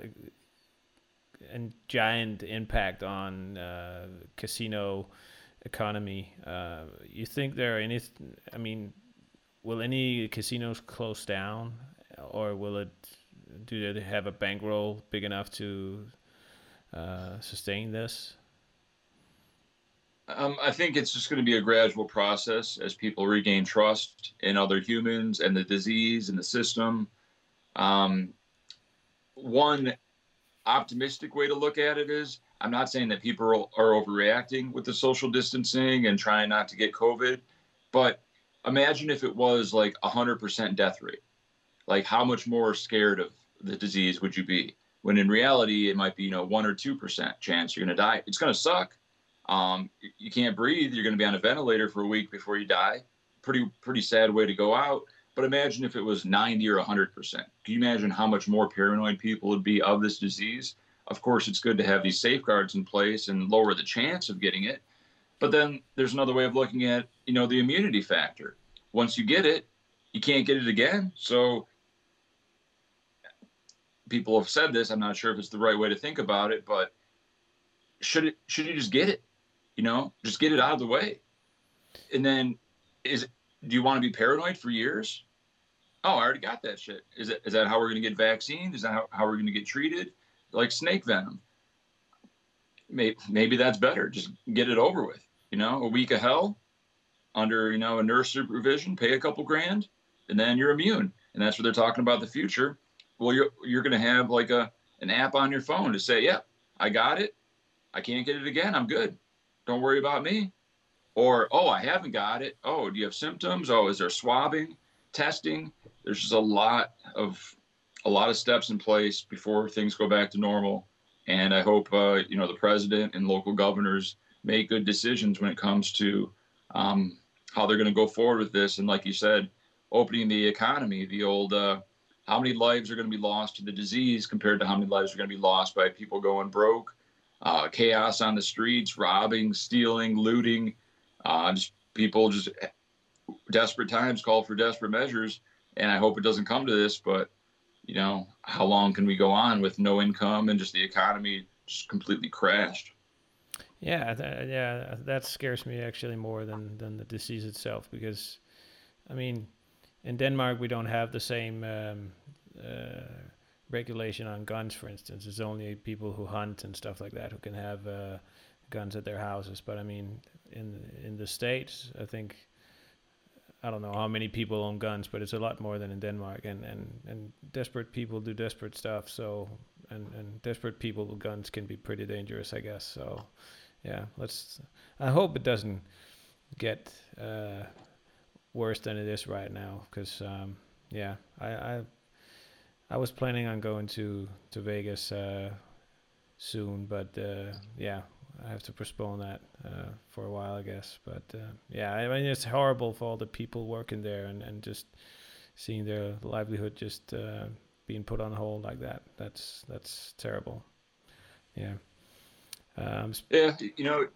and giant impact on uh, casino economy. Uh, you think there are any, I mean, will any casinos close down, or will it, do they have a bankroll big enough to uh, sustain this? Um, I think it's just going to be a gradual process as people regain trust in other humans and the disease and the system. Um, one optimistic way to look at it is I'm not saying that people are overreacting with the social distancing and trying not to get COVID, but imagine if it was like one hundred percent death rate. Like, how much more scared of the disease would you be? When in reality, it might be, you know, one or two percent chance you're going to die. It's going to suck. Um, you can't breathe. You're going to be on a ventilator for a week before you die. Pretty, pretty sad way to go out. But imagine if it was ninety or one hundred percent. Can you imagine how much more paranoid people would be of this disease? Of course, it's good to have these safeguards in place and lower the chance of getting it. But then there's another way of looking at, you know, the immunity factor. Once you get it, you can't get it again. So people have said this. I'm not sure if it's the right way to think about it, but should it? Should you just get it? You know, just get it out of the way. And then, is do you want to be paranoid for years? Oh, I already got that shit. Is that, is that how we're going to get vaccines? Is that how, how we're going to get treated? Like snake venom. Maybe, maybe that's better. Just get it over with. You know, a week of hell under, you know, a nurse supervision, pay a couple grand, and then you're immune. And that's what they're talking about the future. Well, you're, you're going to have like a, an app on your phone to say, yeah, I got it. I can't get it again. I'm good. Don't worry about me. Or, oh, I haven't got it. Oh, do you have symptoms? Oh, is there swabbing, testing? There's just a lot of, a lot of steps in place before things go back to normal. And I hope, uh, you know, the president and local governors make good decisions when it comes to um, how they're going to go forward with this. And like you said, opening the economy, the old, uh, how many lives are going to be lost to the disease compared to how many lives are going to be lost by people going broke, uh, chaos on the streets, robbing, stealing, looting, uh, just people just desperate times call for desperate measures. And I hope it doesn't come to this, but you know, how long can we go on with no income and just the economy just completely crashed? Yeah. Th- yeah. That scares me actually more than, than the disease itself, because I mean, in Denmark, we don't have the same um, uh, regulation on guns, for instance. It's only people who hunt and stuff like that who can have uh, guns at their houses. But I mean, in in the States, I think, I don't know how many people own guns, but it's a lot more than in Denmark. And, and, and desperate people do desperate stuff. So and, and desperate people with guns can be pretty dangerous, I guess. So yeah, let's. I hope it doesn't get Uh, worse than it is right now, because um yeah I, I I was planning on going to to Vegas uh soon, but uh yeah I have to postpone that uh for a while, I guess. But uh, yeah I mean, it's horrible for all the people working there and and just seeing their livelihood just uh being put on hold like that. That's that's terrible. Yeah um sp- yeah you know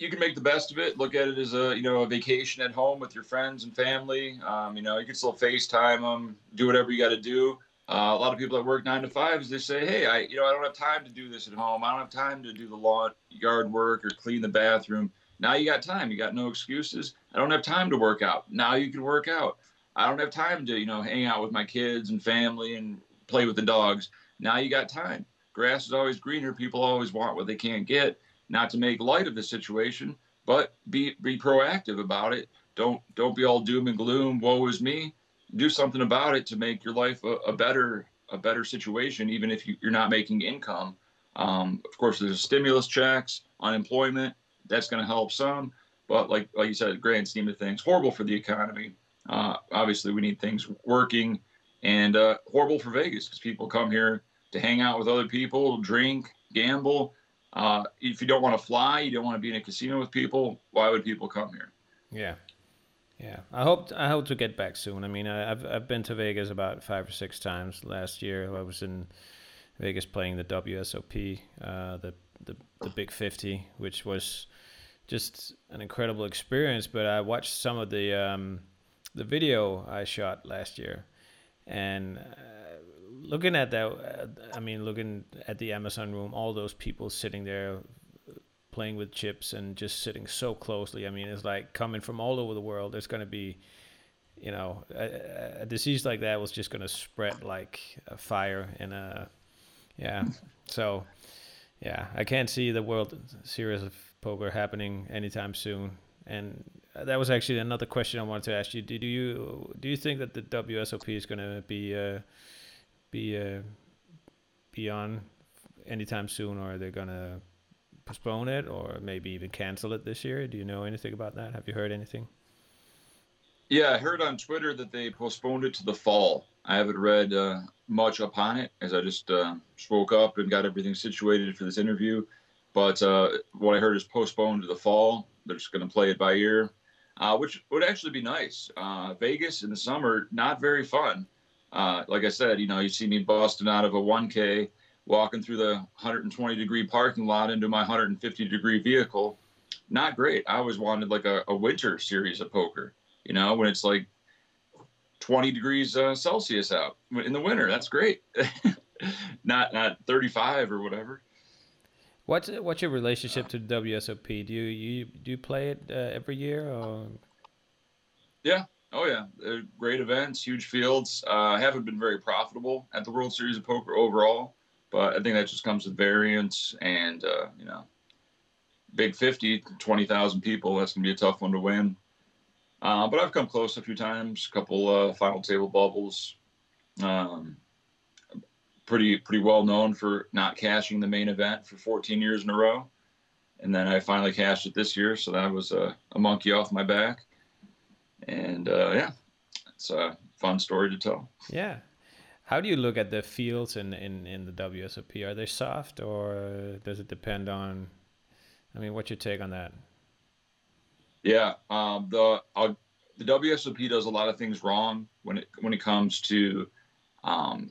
you can make the best of it. Look at it as a, you know, a vacation at home with your friends and family. Um, you know, you can still FaceTime them, do whatever you got to do. Uh, a lot of people that work nine to fives, they say, hey, I, you know, I don't have time to do this at home. I don't have time to do the lawn yard work or clean the bathroom. Now you got time. You got no excuses. I don't have time to work out. Now you can work out. I don't have time to, you know, hang out with my kids and family and play with the dogs. Now you got time. Grass is always greener. People always want what they can't get. Not to make light of the situation, but be be proactive about it. Don't don't be all doom and gloom. Woe is me. Do something about it to make your life a, a better a better situation, even if you, you're not making income. Um, of course, there's stimulus checks, unemployment. That's going to help some, but like like you said, grand scheme of things, horrible for the economy. Uh, obviously, we need things working, and uh, horrible for Vegas because people come here to hang out with other people, drink, gamble. Uh, if you don't want to fly, you don't want to be in a casino with people, why would people come here? Yeah. Yeah. I hope, I hope to get back soon. I mean, I, I've, I've been to Vegas about five or six times. Last year I was in Vegas playing the W S O P, uh, the, the, the Big fifty, which was just an incredible experience. But I watched some of the, um, the video I shot last year, and, uh, looking at that, I mean, looking at the Amazon room, all those people sitting there playing with chips and just sitting so closely. I mean, it's like coming from all over the world. There's going to be, you know, a, a disease like that was just going to spread like a fire. And a, yeah, so yeah, I can't see the World Series of Poker happening anytime soon. And that was actually another question I wanted to ask you. Do you do you think that the W S O P is going to be uh, be uh be on anytime soon, or are they gonna postpone it or maybe even cancel it this year? Do you know anything about that? Have you heard anything? Yeah, I heard on Twitter that they postponed it to the fall. I haven't read uh, much upon it, as I just uh, woke up and got everything situated for this interview. But uh, what I heard is postponed to the fall. They're just going to play it by ear, uh, which would actually be nice. Uh, Vegas in the summer, not very fun. Uh, like I said, you know, you see me busting out of a one K, walking through the one hundred twenty degree parking lot into my one hundred fifty degree vehicle. Not great. I always wanted like a, a winter series of poker, you know, when it's like twenty degrees uh, Celsius out in the winter. That's great. not not thirty-five or whatever. What's what's your relationship to W S O P? Do you, you do you play it uh, every year? Or? Yeah. Oh, yeah. They're great events, huge fields. I uh, haven't been very profitable at the World Series of Poker overall, but I think that just comes with variance and, uh, you know, big fifty, twenty thousand people. That's going to be a tough one to win. Uh, but I've come close a few times, a couple uh, final table bubbles. Um, pretty pretty well known for not cashing the main event for fourteen years in a row. And then I finally cashed it this year, so that was a, a monkey off my back. And uh, yeah, it's a fun story to tell. Yeah. How do you look at the fields in, in, in the W S O P? Are they soft, or does it depend on, I mean, what's your take on that? Yeah, um, the uh, the W S O P does a lot of things wrong when it when it comes to, um,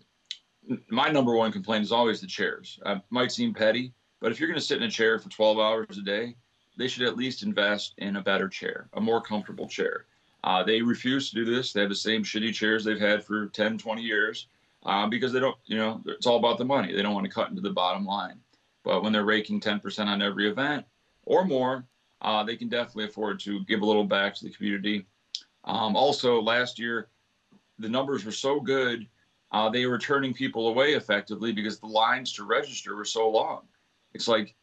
my number one complaint is always the chairs. It might seem petty, but if you're going to sit in a chair for twelve hours a day, they should at least invest in a better chair, a more comfortable chair. Uh, they refuse to do this. They have the same shitty chairs they've had for ten, twenty years uh, because they don't, you know, it's all about the money. They don't want to cut into the bottom line. But when they're raking ten percent on every event or more, uh, they can definitely afford to give a little back to the community. Um, also, last year, the numbers were so good, uh, they were turning people away effectively because the lines to register were so long. It's like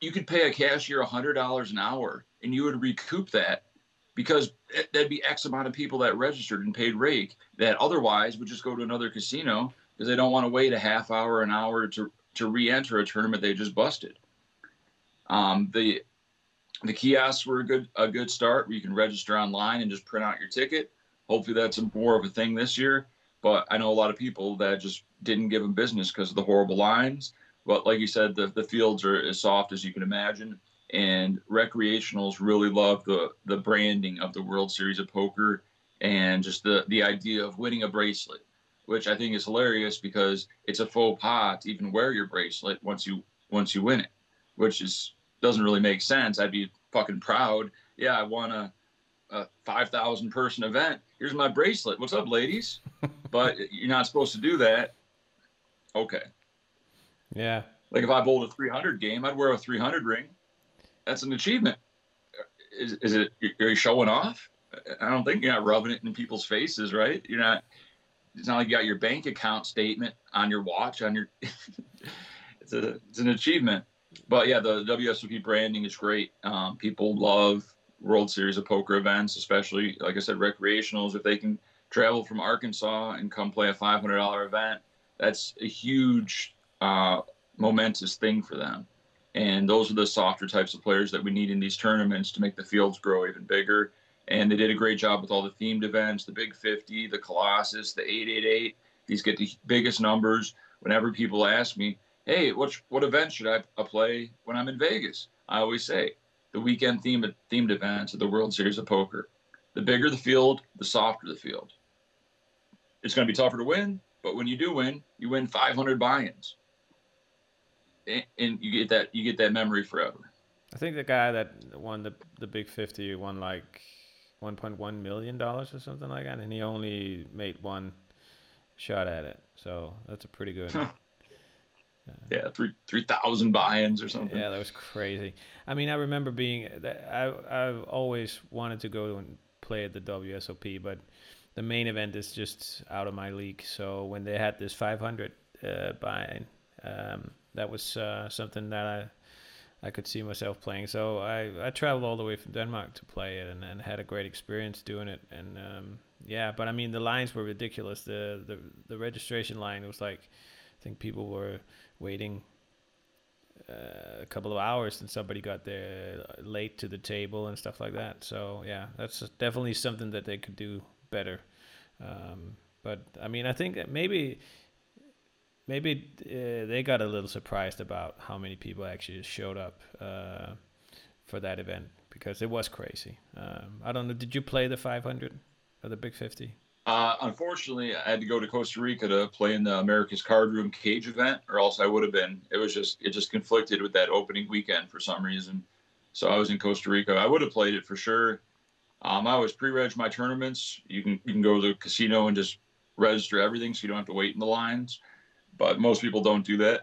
you could pay a cashier one hundred dollars an hour and you would recoup that, because there'd be X amount of people that registered and paid rake that otherwise would just go to another casino because they don't want to wait a half hour, an hour to to re-enter a tournament they just busted. Um, the the kiosks were a good a good start, where you can register online and just print out your ticket. Hopefully that's more of a thing this year. But I know a lot of people that just didn't give them business because of the horrible lines. But like you said, the, the fields are as soft as you can imagine. And recreationals really love the, the branding of the World Series of Poker and just the, the idea of winning a bracelet, which I think is hilarious because it's a faux pas to even wear your bracelet once you once you win it, which is doesn't really make sense. I'd be fucking proud. Yeah, I won a, a five thousand person event. Here's my bracelet. What's up, ladies? But you're not supposed to do that. Okay. Yeah. Like if I bowled a three hundred game, I'd wear a three hundred ring. That's an achievement. Is is it? Are you showing off? I don't think you're not rubbing it in people's faces, right? You're not. It's not like you got your bank account statement on your watch on your. it's a it's an achievement, but yeah, the W S O P branding is great. Um, people love World Series of Poker events, especially like I said, recreationals. If they can travel from Arkansas and come play a five hundred dollar event, that's a huge uh, momentous thing for them. And those are the softer types of players that we need in these tournaments to make the fields grow even bigger. And they did a great job with all the themed events, the Big fifty, the Colossus, the eight eight eight. These get the biggest numbers. Whenever people ask me, hey, what, what event should I play when I'm in Vegas? I always say the weekend themed, themed events of the World Series of Poker. The bigger the field, the softer the field. It's going to be tougher to win, but when you do win, you win five hundred buy-ins. And you get that you get that memory forever. I think the guy that won the the Big fifty won like one point one million dollars or something like that, and he only made one shot at it. So that's a pretty good. Huh. Uh, yeah, three three thousand buy-ins or something. Yeah, that was crazy. I mean, I remember being I I've always wanted to go and play at the W S O P, but the main event is just out of my league. So when they had this five hundred uh, buy-in. Um, That was uh, something that I I could see myself playing. So I, I traveled all the way from Denmark to play it and, and had a great experience doing it. And um, yeah, but I mean, the lines were ridiculous. The, the the registration line was like, I think people were waiting uh, a couple of hours, and somebody got there late to the table and stuff like that. So yeah, that's definitely something that they could do better. Um, but I mean, I think that maybe maybe uh, they got a little surprised about how many people actually showed up uh, for that event, because it was crazy. Um, I don't know. Did you play the five hundred or the Big fifty? Uh, unfortunately, I had to go to Costa Rica to play in the America's Card Room cage event, or else I would have been. It was just it just conflicted with that opening weekend for some reason. So I was in Costa Rica. I would have played it for sure. Um, I always pre-reg my tournaments. You can you can go to the casino and just register everything, so you don't have to wait in the lines. But most people don't do that,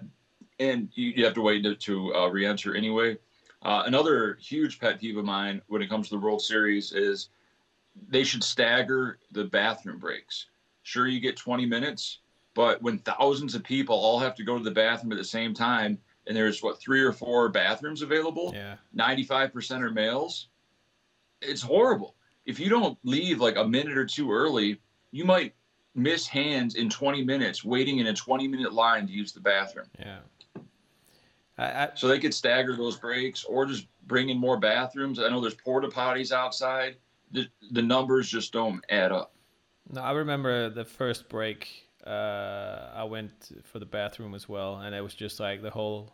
and you, you have to wait to, to uh, re-enter anyway. Uh, another huge pet peeve of mine when it comes to the World Series is they should stagger the bathroom breaks. Sure, you get twenty minutes, but when thousands of people all have to go to the bathroom at the same time, and there's, what, three or four bathrooms available, yeah. ninety-five percent are males, it's horrible. If you don't leave like a minute or two early, you might miss hands in twenty minutes waiting in a twenty-minute line to use the bathroom. Yeah. I, I, so they could stagger those breaks or just bring in more bathrooms. I know there's porta potties outside. The, the numbers just don't add up. No, I remember the first break, uh, I went for the bathroom as well, and it was just like the whole,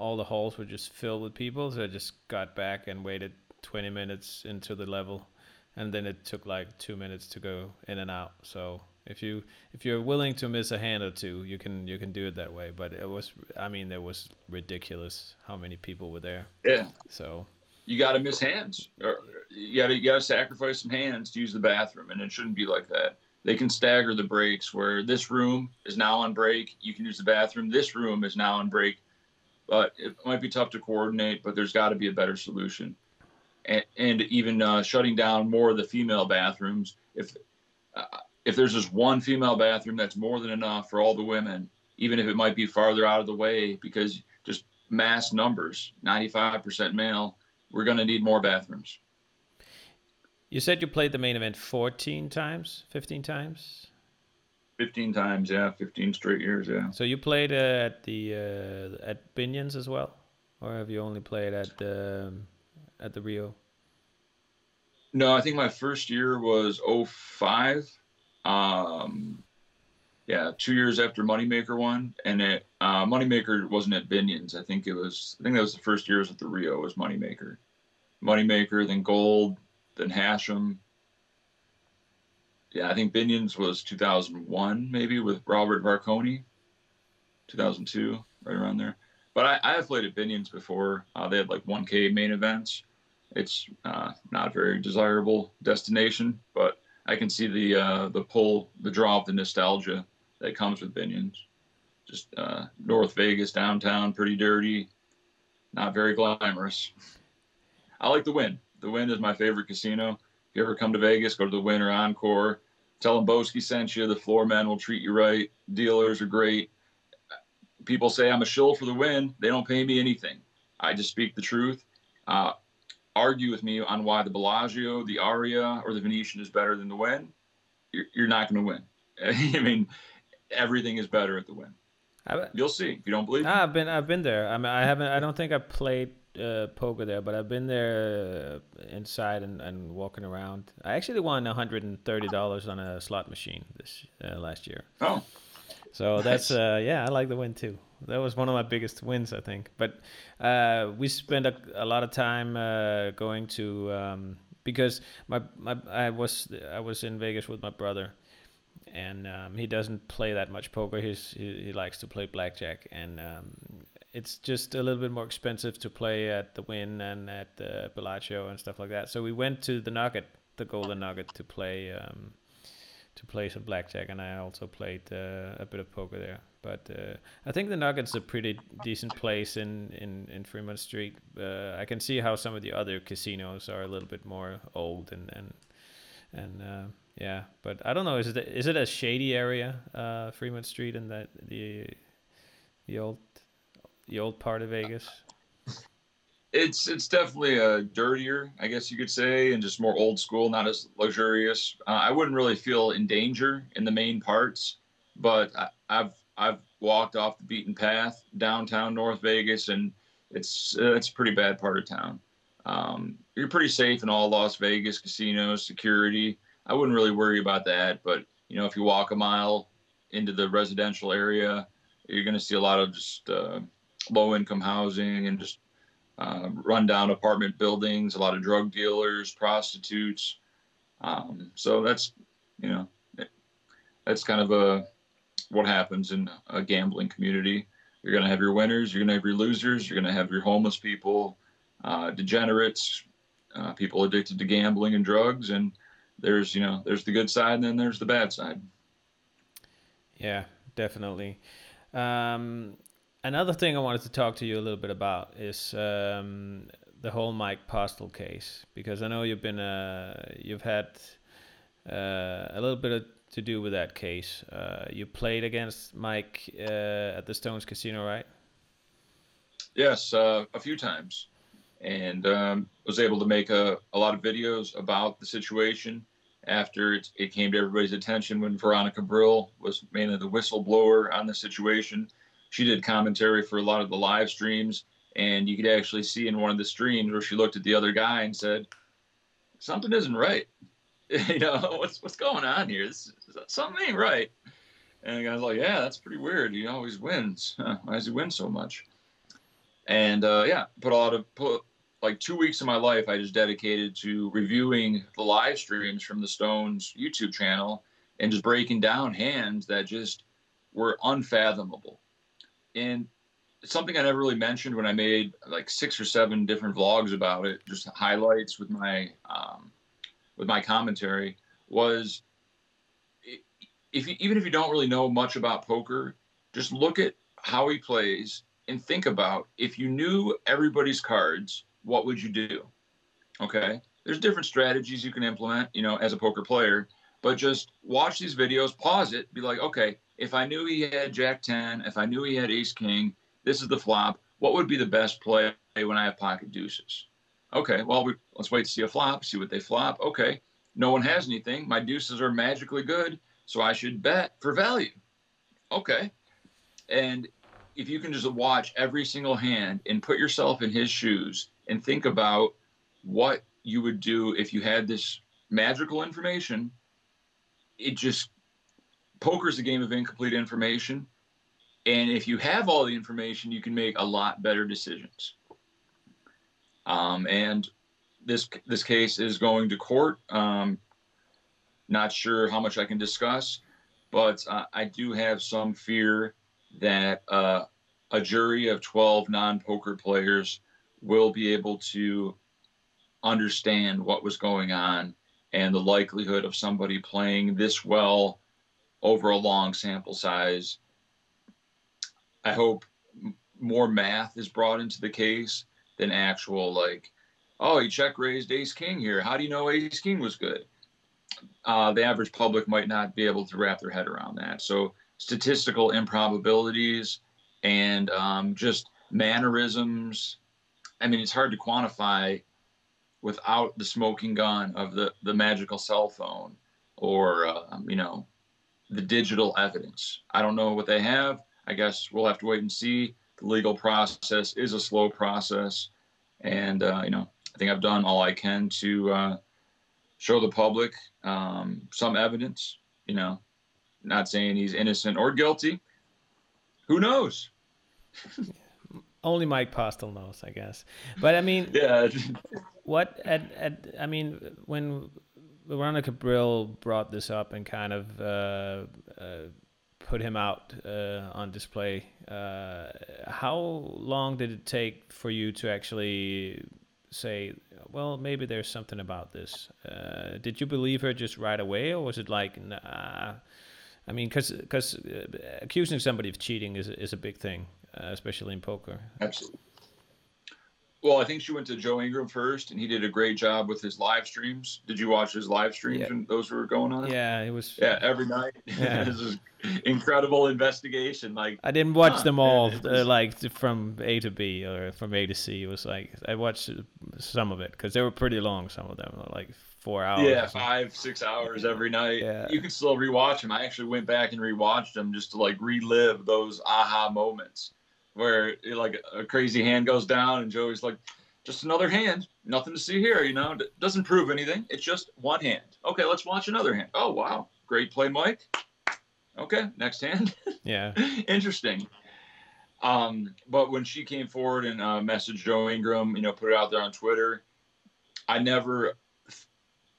all the halls were just filled with people, so I just got back and waited twenty minutes into the level, and then it took like two minutes to go in and out. So if you if you're willing to miss a hand or two, you can you can do it that way. But it was, I mean, it was ridiculous how many people were there. Yeah. So. You got to miss hands, or you got to you got to sacrifice some hands to use the bathroom, and it shouldn't be like that. They can stagger the breaks where this room is now on break, you can use the bathroom. This room is now on break, but it might be tough to coordinate. But there's got to be a better solution, and, and even uh, shutting down more of the female bathrooms. If uh, if there's just one female bathroom, that's more than enough for all the women, even if it might be farther out of the way, because just mass numbers, ninety-five percent male. We're going to need more bathrooms. You said you played the main event fourteen times, fifteen times? fifteen times, yeah, fifteen straight years, yeah. So you played uh, at the uh, at Binion's as well? Or have you only played at the, at the Rio? No, I think my first year was oh five. Um, yeah, two years after Moneymaker won. And it, uh, Moneymaker wasn't at Binion's. I think it was, I think that was the first years at the Rio was Moneymaker. Moneymaker, then Gold, then Hashem. Yeah, I think Binion's was two thousand one, maybe, with Robert Varconi. two thousand two, right around there. But I, I have played at Binion's before. Uh, they had like one K main events. It's uh, not a very desirable destination, but I can see the uh, the pull, the draw of the nostalgia that comes with Binion's. Just uh, North Vegas, downtown, pretty dirty, not very glamorous. I like the Wynn. The Wynn is my favorite casino. If you ever come to Vegas, go to the Wynn or Encore. Tell them Boski sent you. The floor men will treat you right. Dealers are great. People say I'm a shill for the Wynn. They don't pay me anything. I just speak the truth. Uh, argue with me on why the Bellagio, the Aria, or the Venetian is better than the Wynn. You're, you're not going to win. I mean, everything is better at the Wynn. You'll see if you don't believe me. I've been I've been there. I mean, I haven't. I don't think I played uh, poker there, but I've been there uh, inside and, and walking around. I actually won one hundred thirty dollars on a slot machine this uh, last year. Oh, so nice. That's uh, yeah. I like the Win too. That was one of my biggest wins, I think. But uh, we spent a, a lot of time uh, going to um, because my my I was I was in Vegas with my brother. And um, he doesn't play that much poker. He's, he he likes to play blackjack, and um, it's just a little bit more expensive to play at the Wynn and at the uh, Bellagio and stuff like that. So we went to the Nugget, the Golden Nugget, to play um, to play some blackjack, and I also played uh, a bit of poker there. But uh, I think the Nugget's a pretty decent place in in in Fremont Street. Uh, I can see how some of the other casinos are a little bit more old and and and. Uh, Yeah, but I don't know. Is it is it a shady area, uh, Fremont Street, and that the the old the old part of Vegas? It's it's definitely a dirtier, I guess you could say, and just more old school, not as luxurious. Uh, I wouldn't really feel in danger in the main parts, but I, I've I've walked off the beaten path downtown North Vegas, and it's uh, it's a pretty bad part of town. Um, you're pretty safe in all Las Vegas casinos, security. I wouldn't really worry about that, but you know, if you walk a mile into the residential area, you're going to see a lot of just uh, low-income housing and just uh, run-down apartment buildings, a lot of drug dealers, prostitutes. Um, so that's, you know, that's kind of a, what happens in a gambling community. You're going to have your winners, you're going to have your losers, you're going to have your homeless people, uh, degenerates, uh, people addicted to gambling and drugs. And there's, you know, there's the good side and then there's the bad side. Yeah, definitely. Um, another thing I wanted to talk to you a little bit about is um, the whole Mike Postle case, because I know you've been uh, you've had uh, a little bit of, to do with that case. Uh, you played against Mike uh, at the Stones Casino, right? Yes, uh, a few times, and um, was able to make a, a lot of videos about the situation. After it, it came to everybody's attention when Veronica Brill was mainly the whistleblower on the situation. She did commentary for a lot of the live streams, and you could actually see in one of the streams where she looked at the other guy and said, something isn't right. You know, what's what's going on here? This, something ain't right. And the guy's like, yeah, that's pretty weird. He always wins. Huh, why does he win so much? And, uh, yeah, put a lot of... Put, like two weeks of my life, I just dedicated to reviewing the live streams from the Stones YouTube channel and just breaking down hands that just were unfathomable. And it's something I never really mentioned when I made like six or seven different vlogs about it, just highlights with my um, with my commentary, was if you, even if you don't really know much about poker, just look at how he plays and think about, if you knew everybody's cards, what would you do? Okay, there's different strategies you can implement, you know, as a poker player, but just watch these videos, pause it, be like, okay, if I knew he had Jack ten, if I knew he had Ace King, this is the flop, what would be the best play when I have pocket deuces? Okay, well, we, let's wait to see a flop, see what they flop. Okay, no one has anything. My deuces are magically good, so I should bet for value. Okay, and if you can just watch every single hand and put yourself in his shoes and think about what you would do if you had this magical information. It just, poker's a game of incomplete information. And if you have all the information, you can make a lot better decisions. Um, and this, this case is going to court. Um, not sure how much I can discuss, but uh, I do have some fear that uh, a jury of twelve non-poker players will be able to understand what was going on and the likelihood of somebody playing this well over a long sample size. I hope more math is brought into the case than actual, like, oh, he check raised Ace King here. How do you know Ace King was good? Uh, the average public might not be able to wrap their head around that. So statistical improbabilities and um, just mannerisms. I mean, it's hard to quantify without the smoking gun of the, the magical cell phone or, uh, you know, the digital evidence. I don't know what they have. I guess we'll have to wait and see. The legal process is a slow process. And, uh, you know, I think I've done all I can to uh, show the public um, some evidence, you know, not saying he's innocent or guilty. Who knows? Only Mike Postle knows, I guess. But I mean, yeah. what at, at I mean, when Veronica Brill brought this up and kind of uh, uh, put him out uh, on display, uh, how long did it take for you to actually say, well, maybe there's something about this? Uh, did you believe her just right away, or was it like, nah? I mean, because because accusing somebody of cheating is is a big thing. Uh, especially in poker. Absolutely. Well, I think she went to Joe Ingram first, and he did a great job with his live streams. Did you watch his live streams yeah. when those were going on? Yeah, it was. Yeah, every night. Yeah. This is incredible investigation. Like I didn't watch huh, them all, was... uh, like from A to B or from A to C. It was like I watched some of it because they were pretty long. Some of them, like four hours. Yeah, five, six hours every night. Yeah. You can still rewatch them. I actually went back and rewatched them just to like relive those aha moments. Where like a crazy hand goes down and Joey's like, just another hand, nothing to see here, you know, it doesn't prove anything. It's just one hand. Okay, let's watch another hand. Oh, wow. Great play, Mike. Okay, next hand. Yeah. Interesting. Um, but when she came forward and uh, messaged Joe Ingram, you know, put it out there on Twitter, I never,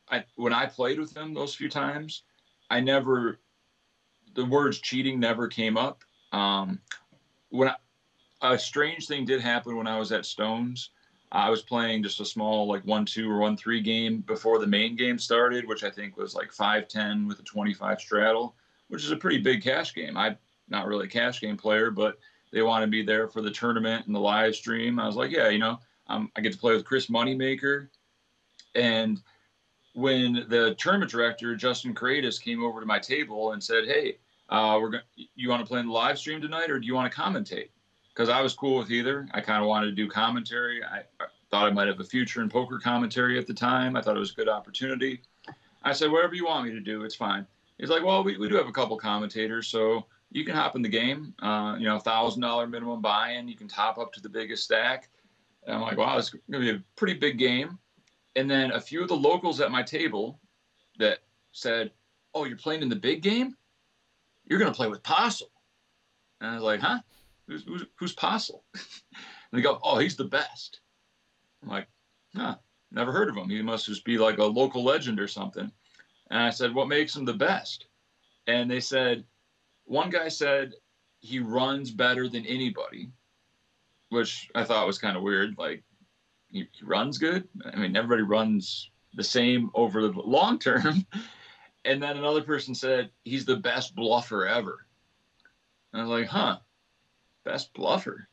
I when I played with him those few times, I never, the words cheating never came up. Um, when I, A strange thing did happen when I was at Stones. I was playing just a small like one two or one three game before the main game started, which I think was like five ten with a twenty-five straddle, which is a pretty big cash game. I'm not really a cash game player, but they wanted me there for the tournament and the live stream. I was like, yeah, you know, um, I get to play with Chris Moneymaker. And when the tournament director, Justin Karatis, came over to my table and said, hey, uh, we're go- you want to play in the live stream tonight or do you want to commentate? Because I was cool with either. I kind of wanted to do commentary. I thought I might have a future in poker commentary at the time. I thought it was a good opportunity. I said, whatever you want me to do, it's fine. He's like, well, we, we do have a couple commentators, so you can hop in the game. Uh, you know, one thousand dollars minimum buy-in. You can top up to the biggest stack. And I'm like, wow, it's going to be a pretty big game. And then a few of the locals at my table that said, oh, you're playing in the big game? You're going to play with Postle. And I was like, huh? Who's, who's, who's Postle? And they go, oh, he's the best. I'm like, huh, never heard of him. He must just be like a local legend or something. And I said, what makes him the best? And they said, one guy said he runs better than anybody, which I thought was kind of weird. Like, he, he runs good? I mean, everybody runs the same over the long term. And then another person said, he's the best bluffer ever. And I was like, huh. Best bluffer.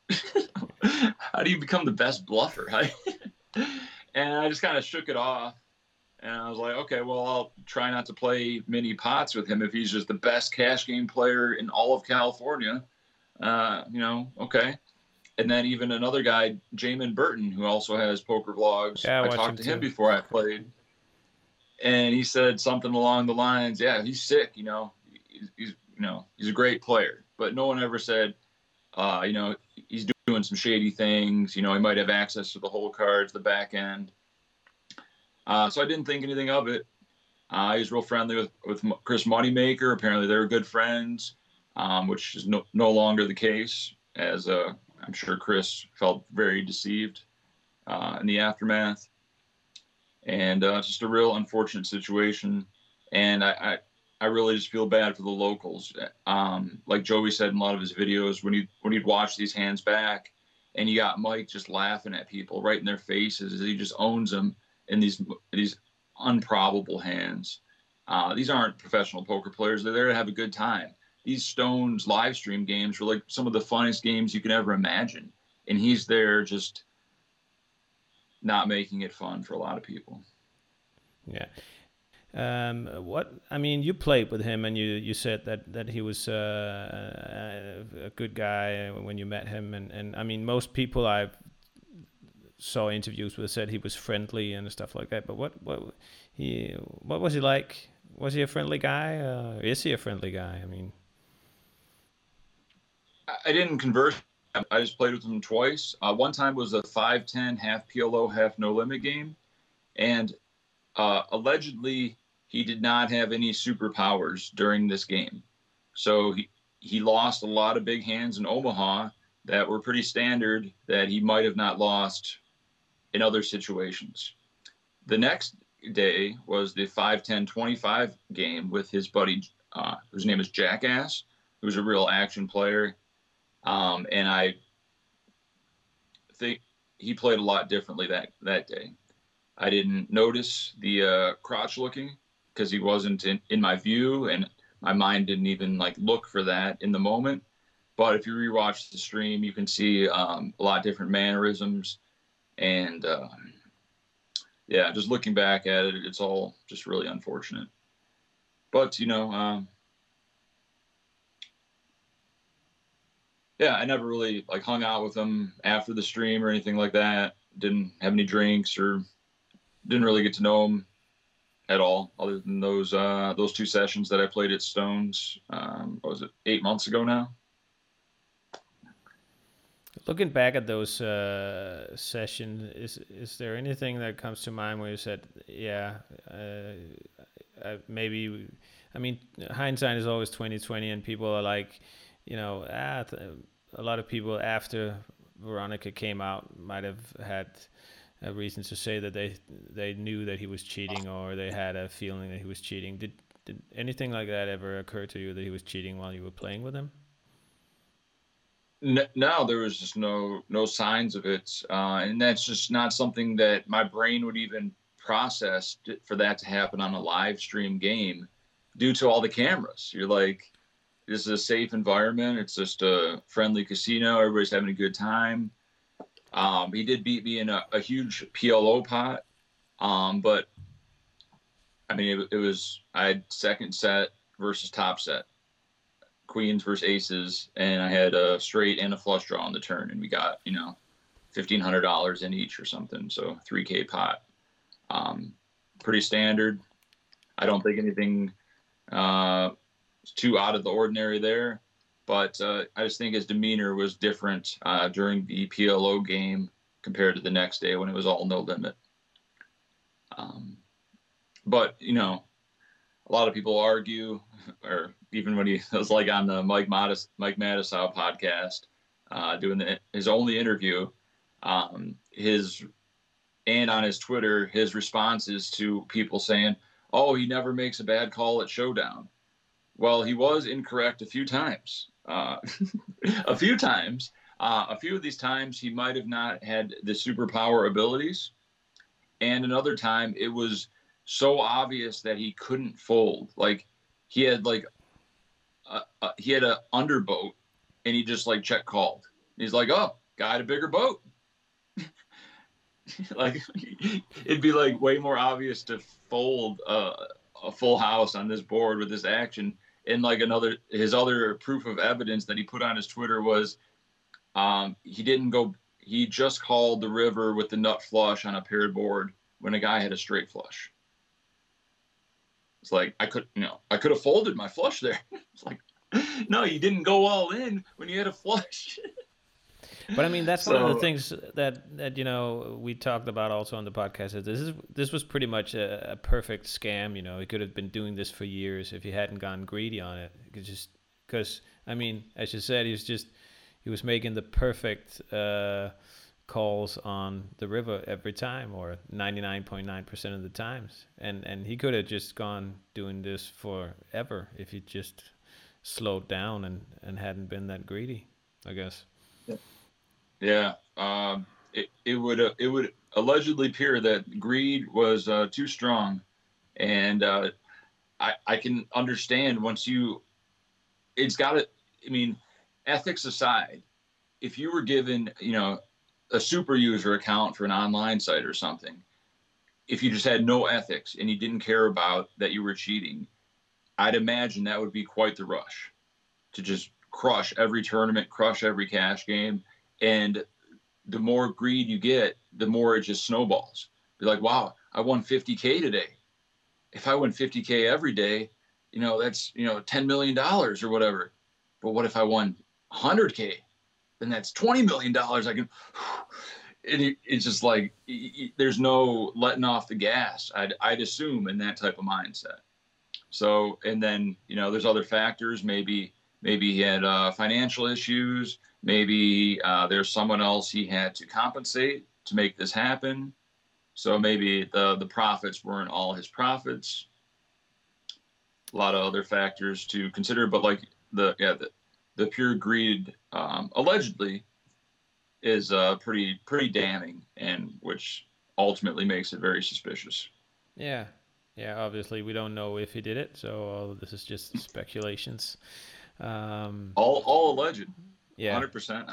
How do you become the best bluffer? And I just kind of shook it off. And I was like, okay, well, I'll try not to play many pots with him if he's just the best cash game player in all of California. Uh, you know, okay. And then even another guy, Jamin Burton, who also has poker vlogs. Yeah, I, I talked him to too. him before I played. And he said something along the lines, yeah, he's sick, you know. He's, he's you know, he's a great player. But no one ever said, Uh, you know, he's doing some shady things. You know, he might have access to the whole cards, the back end. Uh, so I didn't think anything of it. Uh, he was real friendly with, with Chris Moneymaker. Apparently they were good friends, um, which is no, no longer the case, as uh, I'm sure Chris felt very deceived uh, in the aftermath. And uh, just a real unfortunate situation. And I... I I really just feel bad for the locals. Um, like Joey said in a lot of his videos, when he when he'd watch these hands back, and you got Mike just laughing at people right in their faces as he just owns them in these these improbable hands. Uh, these aren't professional poker players. They're there to have a good time. These Stones live stream games were like some of the funniest games you can ever imagine, and he's there just not making it fun for a lot of people. Yeah. Um, what I mean, you played with him, and you, you said that, that he was uh, a, a good guy when you met him, and, and I mean, most people I saw interviews with said he was friendly and stuff like that. But what what he what was he like? Was he a friendly guy? Uh, is he a friendly guy? I mean, I didn't converse. I just played with him twice. Uh, one time was a five ten half P L O half no limit game, and Uh, allegedly, he did not have any superpowers during this game. So he, he lost a lot of big hands in Omaha that were pretty standard that he might have not lost in other situations. The next day was the five ten twenty-five game with his buddy, uh, whose name is Jackass, who's a real action player. Um, and I think he played a lot differently that, that day. I didn't notice the uh, crotch looking because he wasn't in, in my view, and my mind didn't even like look for that in the moment. But if you rewatch the stream, you can see um, a lot of different mannerisms. And um, yeah, just looking back at it, it's all just really unfortunate. But, you know, um, yeah, I never really like hung out with them after the stream or anything like that. Didn't have any drinks or didn't really get to know them at all, other than those uh, those two sessions that I played at Stones. Um, what was it, eight months ago now? Looking back at those uh, sessions, is is there anything that comes to mind where you said, yeah, uh, I, maybe? I mean, hindsight is always twenty twenty, and people are like, you know, ah, a lot of people after Veronica came out might have had a reason to say that they they knew that he was cheating, or they had a feeling that he was cheating. Did did anything like that ever occur to you, that he was cheating while you were playing with him? No, there was just no no signs of it, uh, and that's just not something that my brain would even process, for that to happen on a live stream game, due to all the cameras. You're like, this is a safe environment. It's just a friendly casino. Everybody's having a good time. Um, he did beat me in a, a huge P L O pot, um, but I mean, it, it was I had second set versus top set, queens versus aces, and I had a straight and a flush draw on the turn, and we got, you know, fifteen hundred dollars in each or something, so three K pot, um, pretty standard. I don't think anything uh, too out of the ordinary there, but uh, I just think his demeanor was different uh, during the P L O game compared to the next day when it was all no limit. Um, but you know, a lot of people argue, or even when he was like on the Mike Modis, Mike Matisow podcast, uh, doing the, his only interview, um, his, and on his Twitter, his responses to people saying, oh, he never makes a bad call at Showdown. Well, he was incorrect a few times, uh, a few times, uh, a few of these times he might've not had the superpower abilities. And another time it was so obvious that he couldn't fold. Like he had like, Uh, uh, he had a underboat, and he just like check called. He's like, "Oh, guy had a bigger boat." Like it'd be like way more obvious to fold uh, a full house on this board with this action. And like another, his other proof of evidence that he put on his Twitter was, um, he didn't go. He just called the river with the nut flush on a paired board when a guy had a straight flush. It's like, I could, you know, I could have folded my flush there. It's like, no, you didn't go all in when you had a flush. But I mean, that's so, one of the things that, that, you know, we talked about also on the podcast. Is this is, this was pretty much a, a perfect scam. You know, he could have been doing this for years if he hadn't gone greedy on it. It could just, because I mean, as you said, he was just, he was making the perfect uh, calls on the river every time, or ninety-nine point nine percent of the times, and and he could have just gone doing this forever if he just slowed down and and hadn't been that greedy, I guess. Yeah, um it, it would uh, it would allegedly appear that greed was uh too strong, and uh i i can understand, once you, it's got it, I mean, ethics aside, if you were given, you know, a super user account for an online site or something, if you just had no ethics and you didn't care about that you were cheating, I'd imagine that would be quite the rush to just crush every tournament, crush every cash game. And the more greed you get, the more it just snowballs. You're like, wow, I won fifty K today. If I win fifty K every day, you know, that's, you know, ten million dollars or whatever. But what if I won one hundred K? Then that's twenty million dollars I can, and it, it's just like, it, there's no letting off the gas, I'd, I'd assume, in that type of mindset. So, and then, you know, there's other factors. Maybe, maybe he had uh, financial issues. Maybe uh, there's someone else he had to compensate to make this happen. So maybe the, the profits weren't all his profits. A lot of other factors to consider, but like the, yeah, the, the pure greed, um, allegedly, is uh, pretty pretty damning, and which ultimately makes it very suspicious. Yeah, yeah. Obviously, we don't know if he did it, so all of this is just speculations. Um, all all alleged. Yeah, one hundred percent.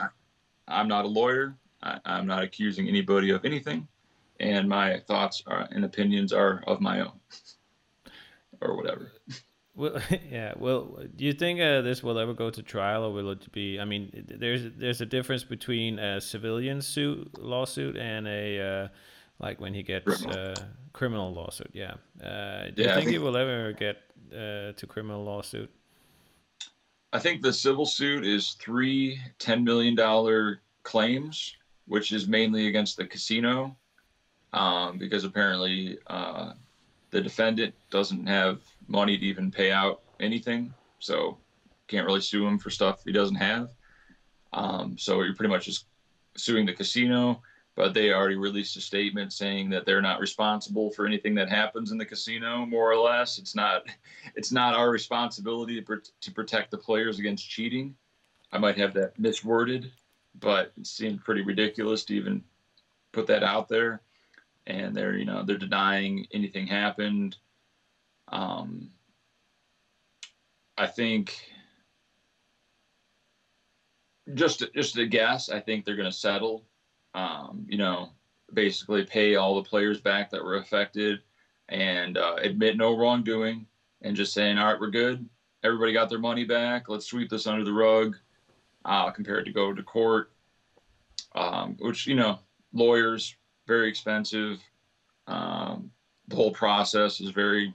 I'm not a lawyer, I, I'm not accusing anybody of anything, and my thoughts are, and opinions are of my own, or whatever. Well, yeah. Well, do you think uh, this will ever go to trial, or will it be? I mean, there's there's a difference between a civilian suit lawsuit and a uh, like when he gets criminal, uh, criminal lawsuit. Yeah. Uh, do yeah, you think, I think it will ever get uh, to criminal lawsuit? I think the civil suit is three ten million dollar claims, which is mainly against the casino, um, because apparently uh, the defendant doesn't have money to even pay out anything, so can't really sue him for stuff he doesn't have. Um, so you're pretty much just suing the casino, but they already released a statement saying that they're not responsible for anything that happens in the casino, more or less. It's not, it's not our responsibility to, to protect the players against cheating. I might have that misworded, but it seemed pretty ridiculous to even put that out there. And they're, you know, they're denying anything happened. Um, I think just, just a guess, I think they're going to settle, um, you know, basically pay all the players back that were affected and, uh, admit no wrongdoing and just saying, all right, we're good. Everybody got their money back. Let's sweep this under the rug, uh, compared to go to court, um, which, you know, lawyers, very expensive, um, the whole process is very,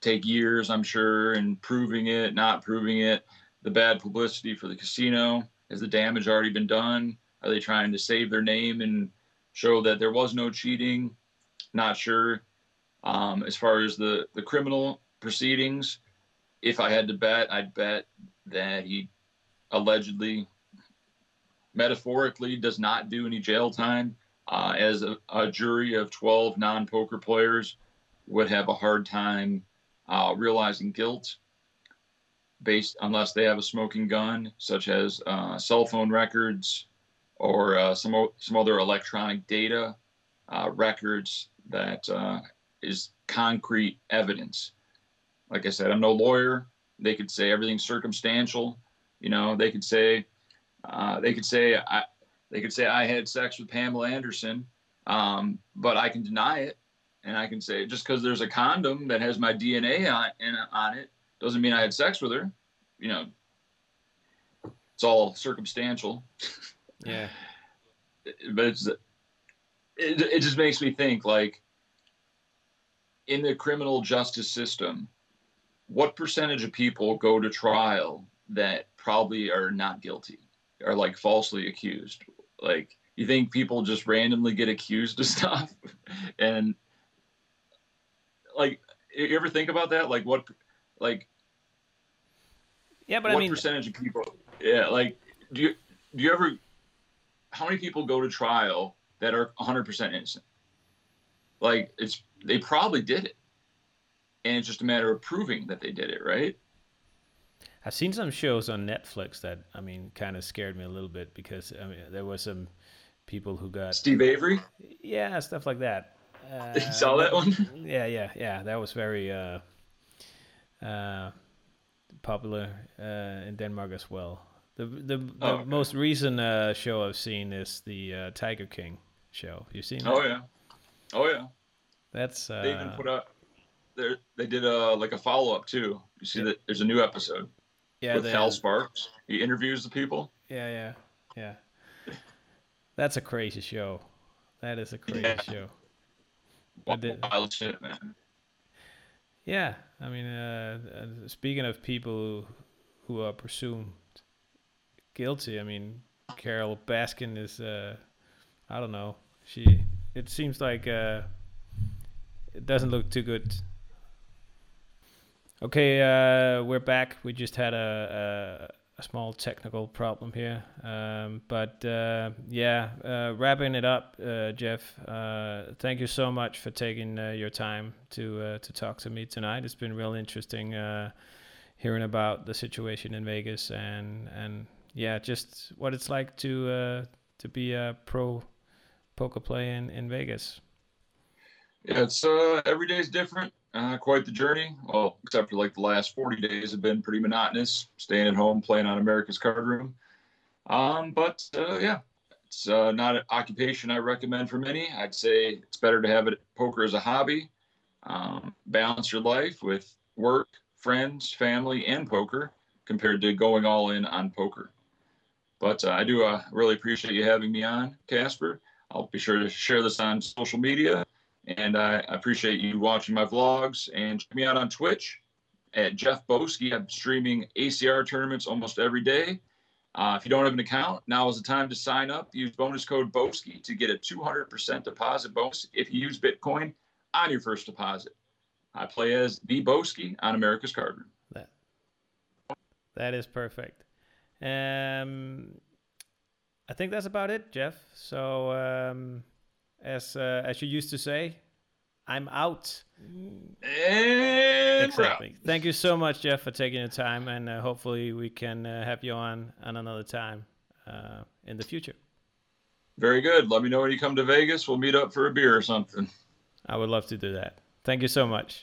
take years, I'm sure, and proving it, not proving it. The bad publicity for the casino, has the damage already been done? Are they trying to save their name and show that there was no cheating? Not sure. Um, as far as the, the criminal proceedings, if I had to bet, I'd bet that he allegedly, metaphorically, does not do any jail time. Uh, as a, a jury of twelve non-poker players would have a hard time uh, realizing guilt, based unless they have a smoking gun, such as uh, cell phone records or uh, some o- some other electronic data uh, records that uh, is concrete evidence. Like I said, I'm no lawyer. They could say everything's circumstantial. You know, they could say uh, they could say I. They could say I had sex with Pamela Anderson, um, but I can deny it. And I can say just because there's a condom that has my D N A on, in, on it doesn't mean I had sex with her. You know, it's all circumstantial. Yeah. But it's, it, it just makes me think, like, in the criminal justice system, what percentage of people go to trial that probably are not guilty, are like falsely accused? Like, you think people just randomly get accused of stuff? And like, you ever think about that? Like what, like, yeah, but what I mean, percentage of people, yeah. Like, do you, do you ever, how many people go to trial that are a hundred percent innocent? Like, it's, they probably did it. And it's just a matter of proving that they did it. Right. I've seen some shows on Netflix that, I mean, kind of scared me a little bit because, I mean, there were some people who got... Steve Avery? Yeah, stuff like that. Uh, you saw that one? Yeah, yeah, yeah. That was very uh, uh, popular uh, in Denmark as well. The the, the oh, okay. most recent uh, show I've seen is the uh, Tiger King show. You've seen that? Oh, yeah. Oh, yeah. That's... Uh, they even put out... They did a, like a follow-up, too. You see yeah. that there's a new episode. Yeah, with Hal Sparks, he interviews the people. Yeah, yeah, yeah. That's a crazy show. That is a crazy yeah. show. Wild shit, man. Yeah, I mean, uh, speaking of people who are presumed guilty, I mean, Carol Baskin is, uh, I don't know, she. It seems like uh, it doesn't look too good. Okay, uh, we're back. We just had a, a, a small technical problem here. Um, but uh, yeah, uh, wrapping it up, uh, Jeff, uh, thank you so much for taking uh, your time to uh, to talk to me tonight. It's been real interesting uh, hearing about the situation in Vegas and, and yeah, just what it's like to uh, to be a pro poker player in, in Vegas. Yeah, it's uh, every day's different. Uh, quite the journey. Well, except for like the last forty days have been pretty monotonous, staying at home, playing on America's Card Room. Um, but uh, yeah, It's uh, not an occupation I recommend for many. I'd say it's better to have it poker as a hobby. Um, balance your life with work, friends, family, and poker compared to going all in on poker. But uh, I do uh, really appreciate you having me on, Casper. I'll be sure to share this on social media. And I appreciate you watching my vlogs. And check me out on Twitch at Jeff Boski. I'm streaming A C R tournaments almost every day. Uh, if you don't have an account, now is the time to sign up. Use bonus code Boski to get a two hundred percent deposit bonus if you use Bitcoin on your first deposit. I play as the Boski on America's Card Room. That, that is perfect. Um, I think that's about it, Jeff. So... Um... As uh, as you used to say, I'm out. And exactly. Thank you so much, Jeff, for taking the time, and uh, hopefully we can uh, have you on on another time uh, in the future. Very good. Let me know when you come to Vegas. We'll meet up for a beer or something. I would love to do that. Thank you so much.